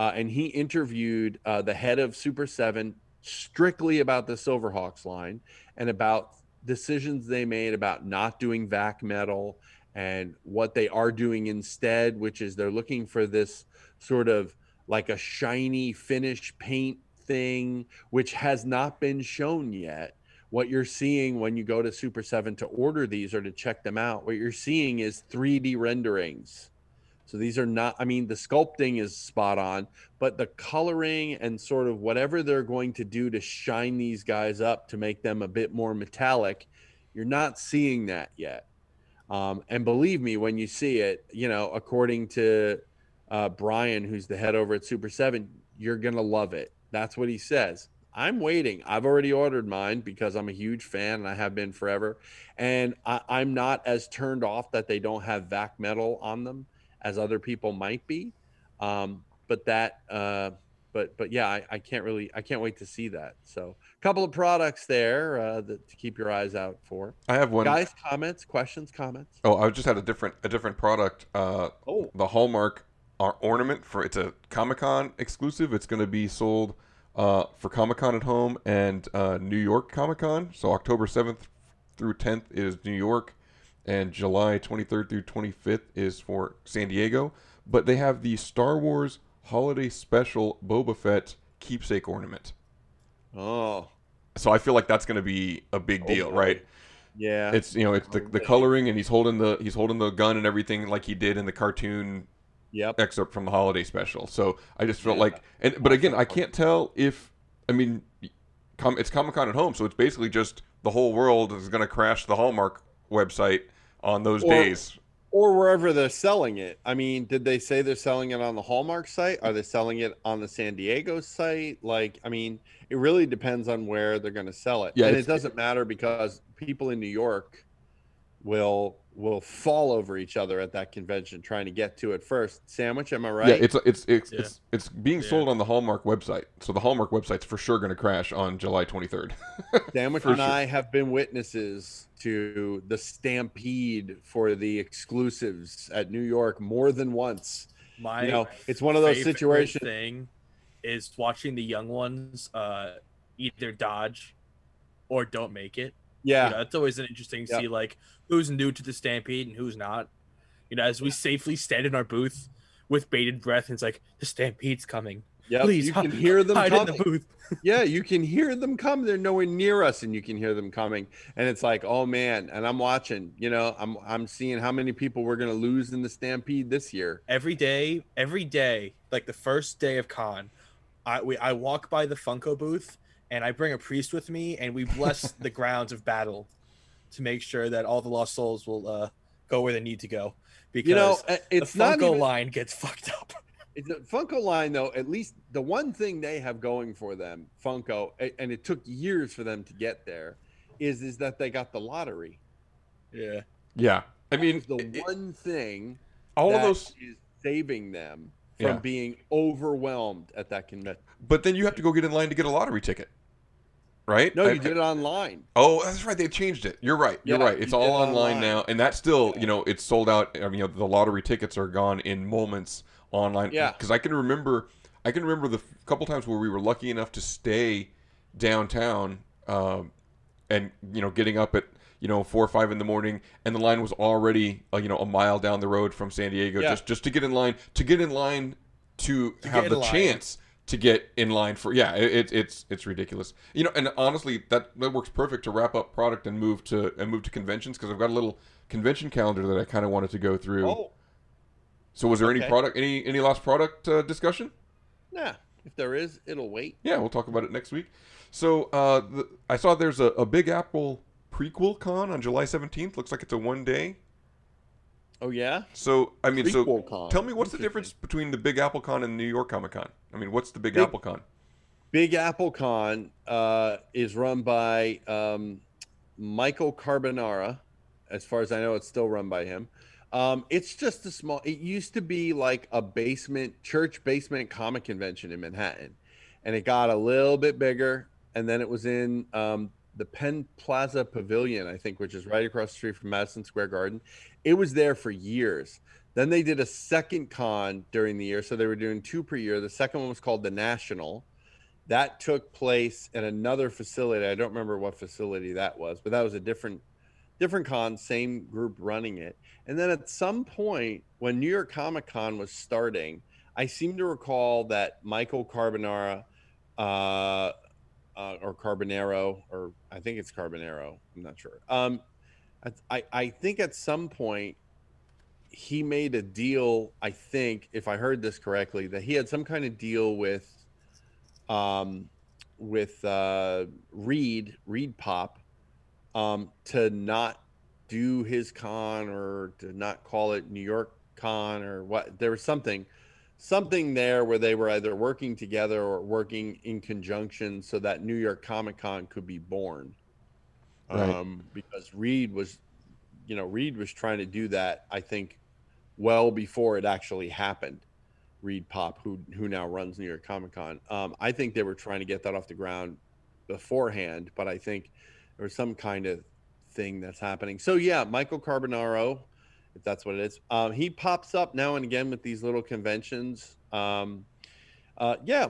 And he interviewed the head of Super 7 strictly about the Silverhawks line and about decisions they made about not doing vac metal and what they are doing instead, which is they're looking for this sort of like a shiny finish paint thing, which has not been shown yet. What you're seeing when you go to Super 7 to order these or to check them out, what you're seeing is 3D renderings. So these are not, I mean, the sculpting is spot on, but the coloring and sort of whatever they're going to do to shine these guys up to make them a bit more metallic, you're not seeing that yet. And believe me, when you see it, you know, according to Brian, who's the head over at Super 7, you're going to love it. That's what he says. I'm waiting. I've already ordered mine because I'm a huge fan and I have been forever. And I'm not as turned off that they don't have vac metal on them as other people might be. But yeah, I can't really, I can't wait to see that. So a couple of products there that to keep your eyes out for. I have one. Guys, comments? Oh, I just had a different product. The Hallmark ornament for, it's a Comic-Con exclusive. It's going to be sold for Comic-Con at home and New York Comic-Con. So October 7th through 10th is New York. And July 23rd through 25th is for San Diego. But they have the Star Wars Holiday Special Boba Fett keepsake ornament. Oh. So I feel like that's going to be a big deal, right? Yeah. It's, you know, it's the coloring, and he's holding the gun and everything like he did in the cartoon excerpt from the Holiday Special. So I just felt like, but again, I can't tell if, I mean, it's Comic-Con at home, so it's basically just the whole world is going to crash the Hallmark website on those days, or wherever they're selling it. I mean, did they say they're selling it on the Hallmark site? Are they selling it on the San Diego site? Like, I mean, it really depends on where they're going to sell it. Yeah, and it doesn't matter because people in New York will fall over each other at that convention trying to get to it first. Sandwich, am I right? Yeah, it's being sold on the Hallmark website. So the Hallmark website's for sure going to crash on July 23rd. Sandwich and I have been witnesses to the stampede for the exclusives at New York more than once. It's one of those situations. Thing is watching the young ones either dodge or don't make it. Yeah, it's always an interesting to see like who's new to the stampede and who's not. You know, as we safely stand in our booth with bated breath, and it's like the stampede's coming. Yeah, please, you can hear them coming. In the booth. Yeah, you can hear them come. They're nowhere near us, and you can hear them coming. And it's like, oh man! And I'm watching. You know, I'm seeing how many people we're gonna lose in the stampede this year. Every day, like the first day of con, I walk by the Funko booth. And I bring a priest with me, and we bless the grounds of battle to make sure that all the lost souls will go where they need to go. Because it's the Funko line gets fucked up. The Funko line, though, at least the one thing they have going for them, Funko, and it took years for them to get there, is that they got the lottery. Yeah. Yeah. I mean, one thing all that of those is saving them from being overwhelmed at that convention. But then you have to go get in line to get a lottery ticket. Right? No, you did it online. Oh, that's right. They've changed it. You're right. It's all online now. And that's still, it's sold out. I mean, the lottery tickets are gone in moments online. Yeah. Because I can remember the couple times where we were lucky enough to stay downtown and, getting up at, 4 or 5 in the morning, and the line was already, a mile down the road from San Diego just to get in line, to have the chance to get in line for it's ridiculous, and honestly that works perfect to wrap up product and move to conventions, because I've got a little convention calendar that I kind of wanted to go through. So was there any product, any last product discussion? Nah, if there is, it'll wait. Yeah, we'll talk about it next week. So I saw there's a Big Apple prequel con on July 17th. Looks like it's a one day. Oh yeah. So I mean, tell me, what's the difference between the Big Apple Con and New York Comic Con? I mean, what's the Big Apple Con? Big Apple Con is run by Michael Carbonara. As far as I know, it's still run by him. It's just it used to be like a church basement comic convention in Manhattan, and it got a little bit bigger, and then it was in the Penn Plaza Pavilion, I think, which is right across the street from Madison Square Garden. It was there for years. Then they did a second con during the year, so they were doing 2 per year. The second one was called The National. That took place in another facility. I don't remember what facility that was, but that was a different con, same group running it. And then at some point when New York Comic Con was starting, I seem to recall that Michael Carbonara or Carbonaro, or I think it's Carbonaro, I'm not sure. I think at some point he made a deal, I think, if I heard this correctly, that he had some kind of deal with Reed Pop to not do his con, or to not call it New York Con, or what. There was something there where they were either working together or working in conjunction so that New York Comic Con could be born. Right. Because Reed was trying to do that, I think, well before it actually happened. Reed Pop, who now runs New York Comic Con. I think they were trying to get that off the ground beforehand, but I think there was some kind of thing that's happening. So yeah, Michael Carbonaro, if that's what it is, he pops up now and again with these little conventions. Yeah,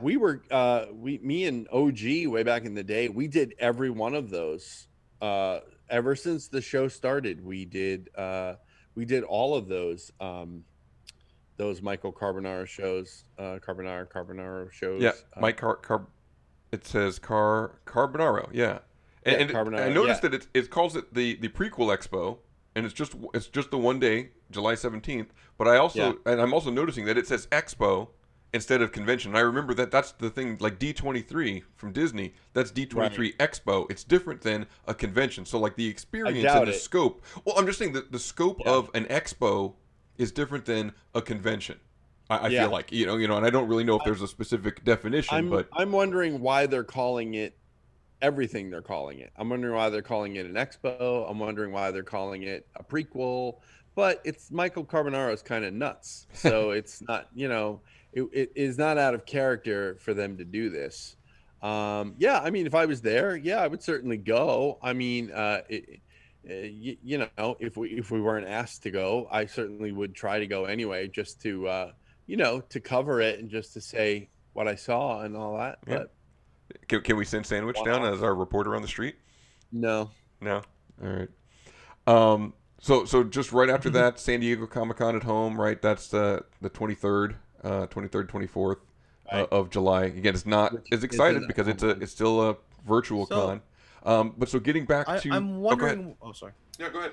me and OG way back in the day, we did every one of those. Ever since the show started, we did all of those Michael Carbonaro shows, Carbonaro shows. Yeah, Mike it says Carbonaro, yeah. And Carbonaro, I noticed that it calls it the prequel expo, and it's just the one day, July 17th. But I also and I'm also noticing that it says expo instead of convention. And I remember that's the thing, like D23 from Disney. That's D23 Expo. It's different than a convention. So like the experience and the scope. Well, I'm just saying that the scope of an expo is different than a convention. I feel like, and I don't really know if there's a specific definition, but I'm wondering why they're calling it everything they're calling it. I'm wondering why they're calling it an expo. I'm wondering why they're calling it a prequel, but it's Michael Carbonaro's kind of nuts. So it's not, it is not out of character for them to do this. I mean, if I was there, I would certainly go. I mean, if we weren't asked to go, I certainly would try to go anyway, just to, to cover it and just to say what I saw and all that. Yeah. But can we send Sandwich down as our reporter on the street? No. All right. So just right after that, San Diego Comic-Con at home, right? That's the 23rd, 24th of July. Again, it's not as excited because it's still a virtual con. But so getting back to... I'm wondering... Oh, sorry. Yeah, go ahead.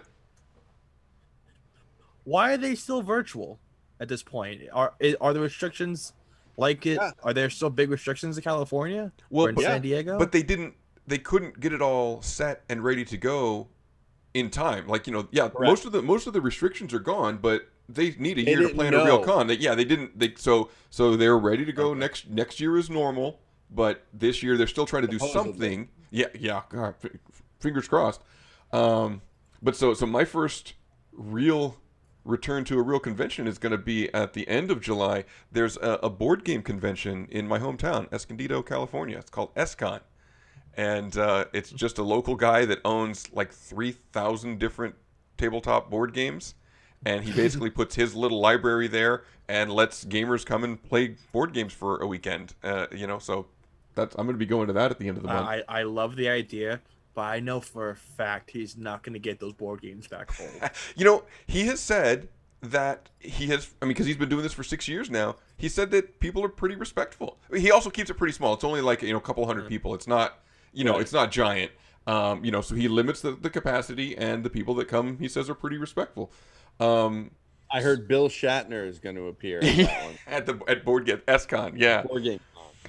Why are they still virtual at this point? Are the restrictions like it? Yeah. Are there still big restrictions in California? Well, or in San Diego? But they couldn't get it all set and ready to go in time. Like, correct. Most of the restrictions are gone, but they need a year to plan a real con. So they're ready to go next year is normal, but this year they're still trying to do something. Yeah. God, fingers crossed. But so my first real return to a real convention is going to be at the end of July. There's a board game convention in my hometown, Escondido, California. It's called ESCON. And it's just a local guy that owns like 3,000 different tabletop board games. And he basically puts his little library there and lets gamers come and play board games for a weekend. So I'm going to be going to that at the end of the month. I love the idea, but I know for a fact he's not going to get those board games back home. He has said that because he's been doing this for 6 years now, he said that people are pretty respectful. He also keeps it pretty small. It's only like, a couple hundred people. It's not, it's not giant. So he limits the capacity, and the people that come, he says, are pretty respectful. I heard Bill Shatner is going to appear at board game ESCON. Yeah. Board game.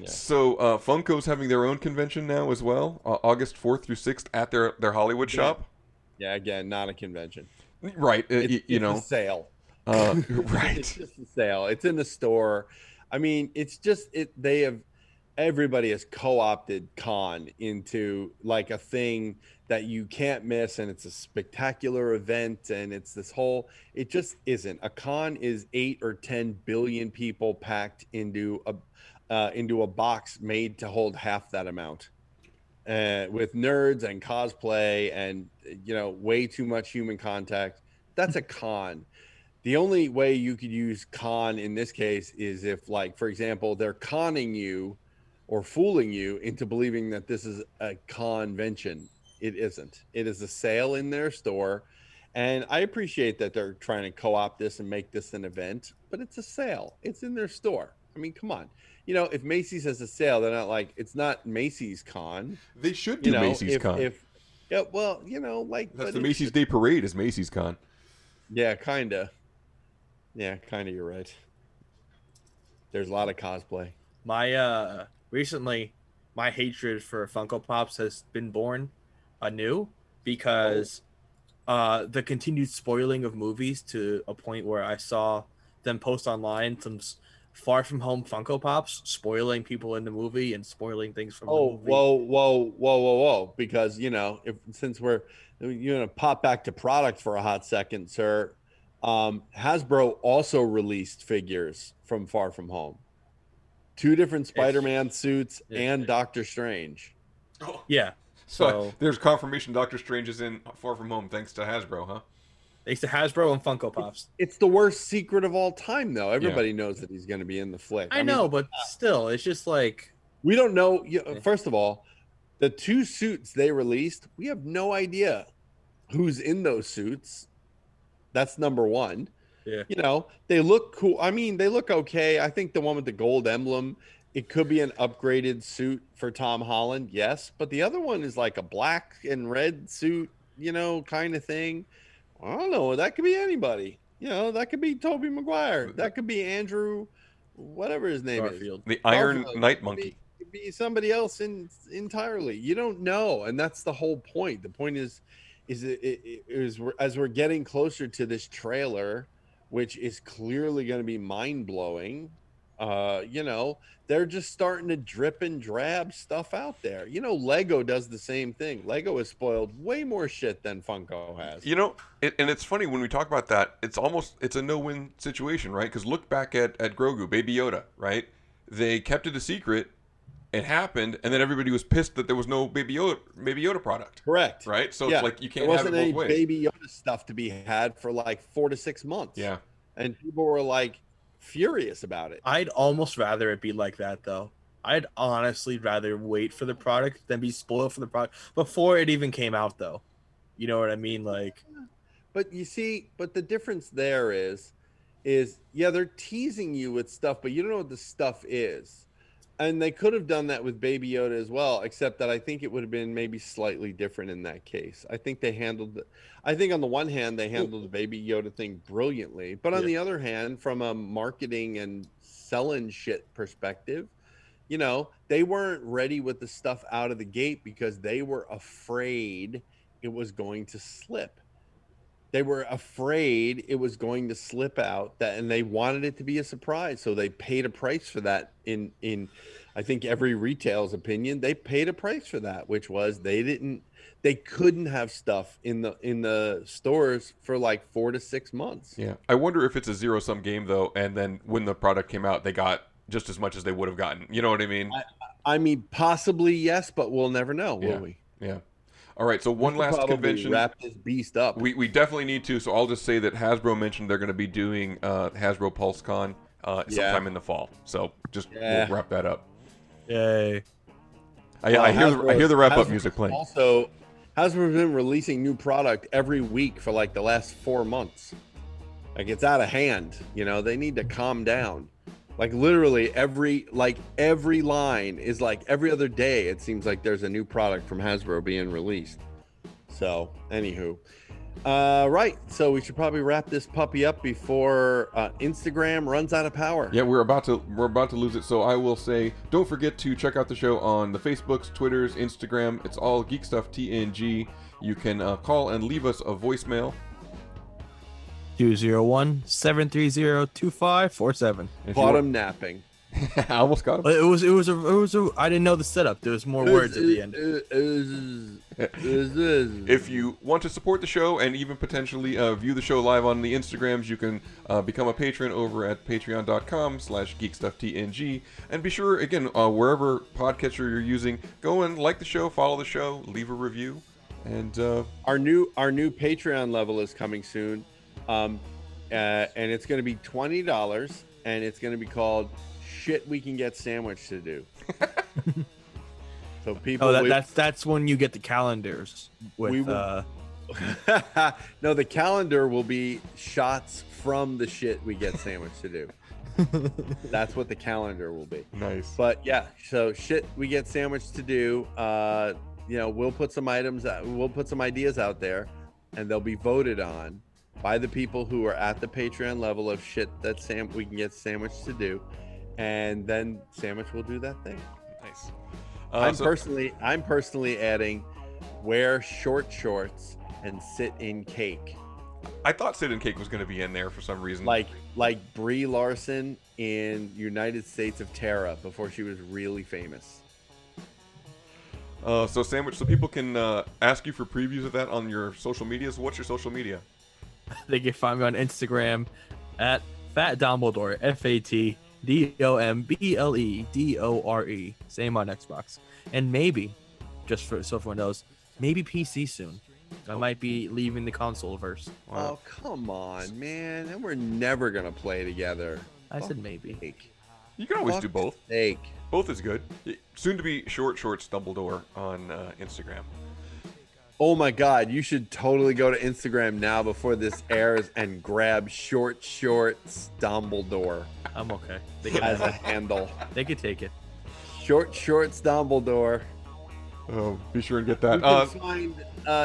Yeah. So Funko's having their own convention now as well, August 4th through 6th at their Hollywood shop. Yeah, again, not a convention. Right. It's a sale. Right. It's just a sale. It's in the store. I mean, it's just everybody has co-opted con into like a thing that you can't miss, and it's a spectacular event, and it's this whole, it just isn't. A con is 8 or 10 billion people packed into a box made to hold half that amount, with nerds and cosplay and way too much human contact. That's a con. The only way you could use con in this case is if, like, for example, they're conning you or fooling you into believing that this is a convention. It isn't. It is a sale in their store, And I appreciate that they're trying to co-opt this and make this an event, but it's a sale. It's in their store. I mean, come on. You know, if Macy's has a sale, they're not like, it's not Macy's Con. They should do Macy's Con. Yeah, well, you know, like... That's the Macy's Day Parade is Macy's Con. Yeah, kind of. Yeah, kind of, you're right. There's a lot of cosplay. My, recently, my hatred for Funko Pops has been born anew because... the continued spoiling of movies to a point where I saw them post online some Far From Home Funko Pops spoiling people in the movie and spoiling things from the movie. Whoa. Because, you know, since you're going to pop back to product for a hot second, sir, Hasbro also released figures from Far From Home. 2 different Spider-Man suits and Doctor Strange. Oh. Yeah. So there's confirmation Doctor Strange is in Far From Home thanks to Hasbro, huh? Thanks to Hasbro and Funko Pops. It's the worst secret of all time, though. Everybody knows that he's going to be in the flick. I mean, but still, it's just like... We don't know. First of all, the 2 suits they released, we have no idea who's in those suits. That's number 1. Yeah. You know, they look cool. I mean, they look okay. I think the one with the gold emblem... It could be an upgraded suit for Tom Holland, yes. But the other one is like a black and red suit, you know, kind of thing. I don't know. That could be anybody. You know, that could be Tobey Maguire. That could be Andrew, whatever his name Garfield. Is. The Iron Garfield. Night Monkey. It could be somebody else entirely. You don't know. And that's the whole point. The point is as we're getting closer to this trailer, which is clearly going to be mind-blowing, you know, they're just starting to drip and drab stuff out there. You know, Lego does the same thing. Lego has spoiled way more shit than Funko has. You know, and it's funny when we talk about that, it's a no-win situation, right? Because look back at Grogu, Baby Yoda, right? They kept it a secret. It happened, and then everybody was pissed that there was no Baby Yoda product. Correct. Right? So it's like you can't have it both ways. Baby Yoda stuff to be had for like 4 to 6 months. Yeah. And people were like, furious about it. I'd almost rather it be like that, though. I'd honestly rather wait for the product than be spoiled for the product before it even came out, though. You know what I mean? Like, but you see, but the difference there is they're teasing you with stuff, but you don't know what the stuff is. And they could have done that with Baby Yoda as well, except that I think it would have been maybe slightly different in that case. I think on the one hand, they handled the Baby Yoda thing brilliantly. But on the other hand, from a marketing and selling shit perspective, you know, they weren't ready with the stuff out of the gate because they were afraid it was going to slip. They were afraid it was going to slip out, and they wanted it to be a surprise. So they paid a price for that. In I think every retail's opinion, they paid a price for that, which was they couldn't have stuff in the stores for like 4 to 6 months. Yeah, I wonder if it's a zero-sum game though, and then when the product came out, they got just as much as they would have gotten. You know what I mean? I mean, possibly yes, but we'll never know, will we? Yeah. All right, so one last convention. Wrap this beast up. We definitely need to. So I'll just say that Hasbro mentioned they're going to be doing Hasbro PulseCon sometime in the fall. So just we'll wrap that up. Yay! I hear the wrap up music playing. Also, Hasbro's been releasing new product every week for like the last 4 months. Like it's out of hand. You know they need to calm down. Like literally every line is like every other day. It seems like there's a new product from Hasbro being released. So anywho, right. So we should probably wrap this puppy up before Instagram runs out of power. Yeah, we're about to lose it. So I will say, don't forget to check out the show on the Facebooks, Twitters, Instagram. It's all Geek Stuff TNG. You can call and leave us a voicemail. 201-730-2547. Bottom napping. I almost got him. It was a I didn't know the setup. There was more words at the end. If you want to support the show and even potentially view the show live on the Instagrams, you can become a patron over at patreon.com/geekstufftng. And be sure, again, wherever podcatcher you're using, go and like the show, follow the show, leave a review. And our new Patreon level is coming soon. And it's going to be $20, and it's going to be called "Shit We Can Get Sandwich to Do." So people, that's when you get the calendars with No, the calendar will be shots from the shit we get Sandwich to do. That's what the calendar will be. Nice. But yeah, so shit we get Sandwich to do. You know, we'll put some items, we'll put some ideas out there, and they'll be voted on by the people who are at the Patreon level of shit that we can get Sandwich to do, and then Sandwich will do that thing. Nice. I'm personally adding wear short shorts and sit in cake. I thought sit in cake was going to be in there for some reason. Like Brie Larson in United States of Terra before she was really famous. So Sandwich, so people can ask you for previews of that on your social medias. What's your social media? They can find me on Instagram at Fat Dumbledore, FatDombledore. Same on Xbox. And maybe, just for so everyone knows, maybe PC soon. I might be leaving the console verse. Wow. Oh, come on, man. And we're never going to play together. I said maybe. You can always do both. Both is good. Soon to be Short Shorts Dumbledore on Instagram. Oh my God, you should totally go to Instagram now before this airs and grab Short Shorts Dumbledore. I'm okay. They can as a handle. They could take it. Short Shorts Dumbledore. Oh, be sure and get that.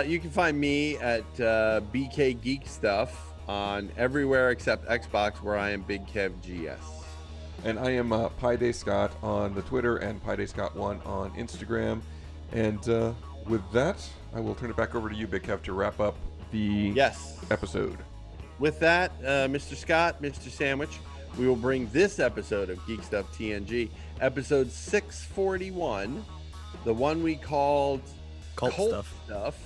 You can find me at BK Geek Stuff on everywhere except Xbox, where I am Big Kev GS. And I am Paiday Scott on the Twitter and Paiday Scott1 on Instagram. And with that, I will turn it back over to you, Big Kev, to wrap up the episode. With that, Mr. Scott, Mr. Sandwich, we will bring this episode of Geek Stuff TNG, episode 641, the one we called Cult Stuff,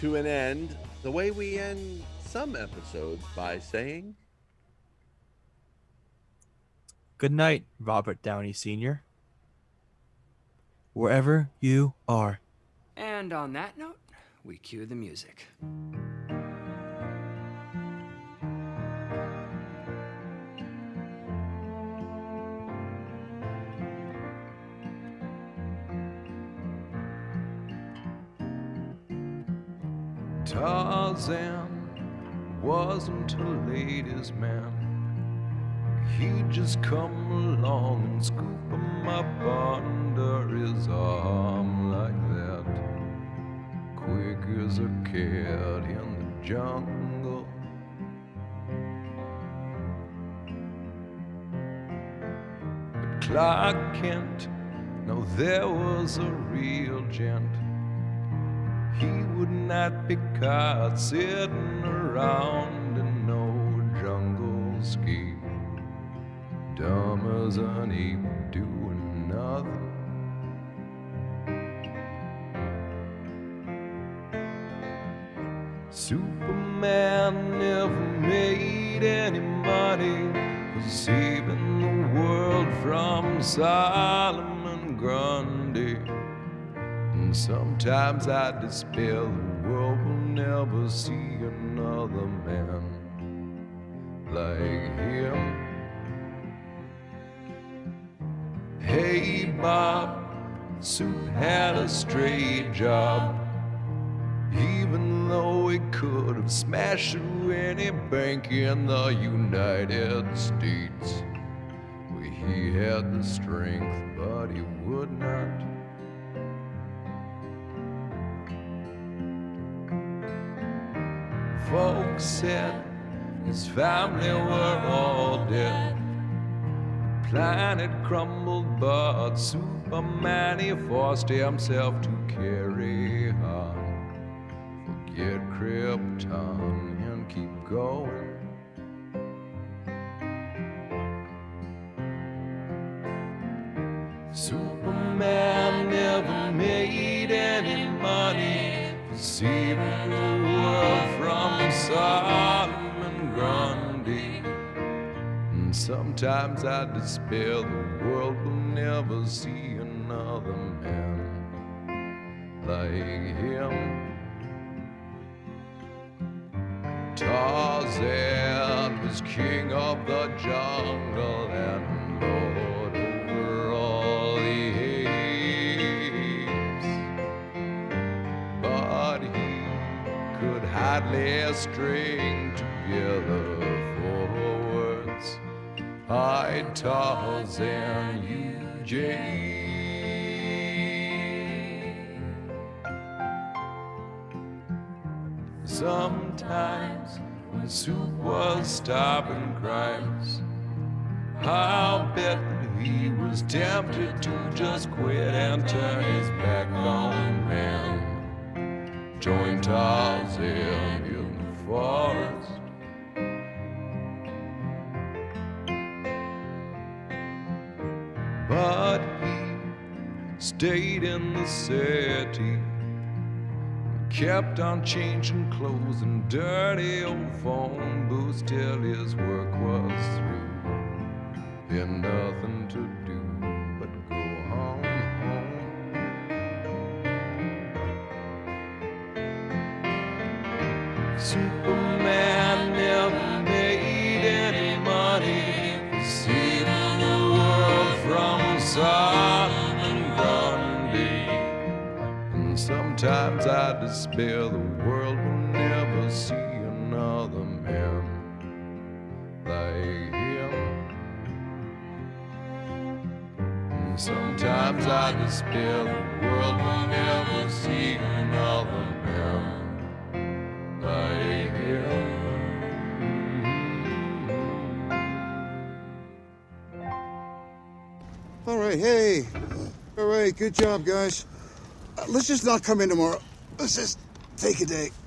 to an end, the way we end some episodes by saying... Good night, Robert Downey Sr. Wherever you are. And on that note, we cue the music. Tarzan wasn't a ladies' man. He'd just come along and scoop him up under his arm like that. Quick as a cat in the jungle. But Clark Kent, no, there was a real gent. He would not be caught sitting around in no jungle scheme. Dumb as an ape doing nothing. Superman never made any money, was saving the world from Solomon Grundy. And sometimes I despair the world will never see another man like him. Hey Bob, Sue had a stray job, even though he could have smashed through any bank in the United States. Well, he had the strength, but he would not. Folks said his family were all dead. Planet crumbled, but Superman, he forced himself to carry on. Forget Krypton and keep going. Superman never made any money for saving the world from Solomon Grundy. Sometimes I despair the world will never see another man like him. Tarzan was king of the jungle and lord over all the apes, but he madly string together four words. I, Tarzan, you, Jane. Sometimes when Soup was stopping crimes, I'll bet that he was tempted to just quit and turn his back on man. Join Tarzan in the forest. But he stayed in the city, kept on changing clothes and dirty old phone booths till his work was through. And nothing to do but go home. Superman never made any money, saving the world from Sodom and Gomorrah. And sometimes I despair the world will never see another man like him. Sometimes I despair the world will never see another man like him. All right, hey. All right, good job, guys. Let's just not come in tomorrow. Let's just take a day.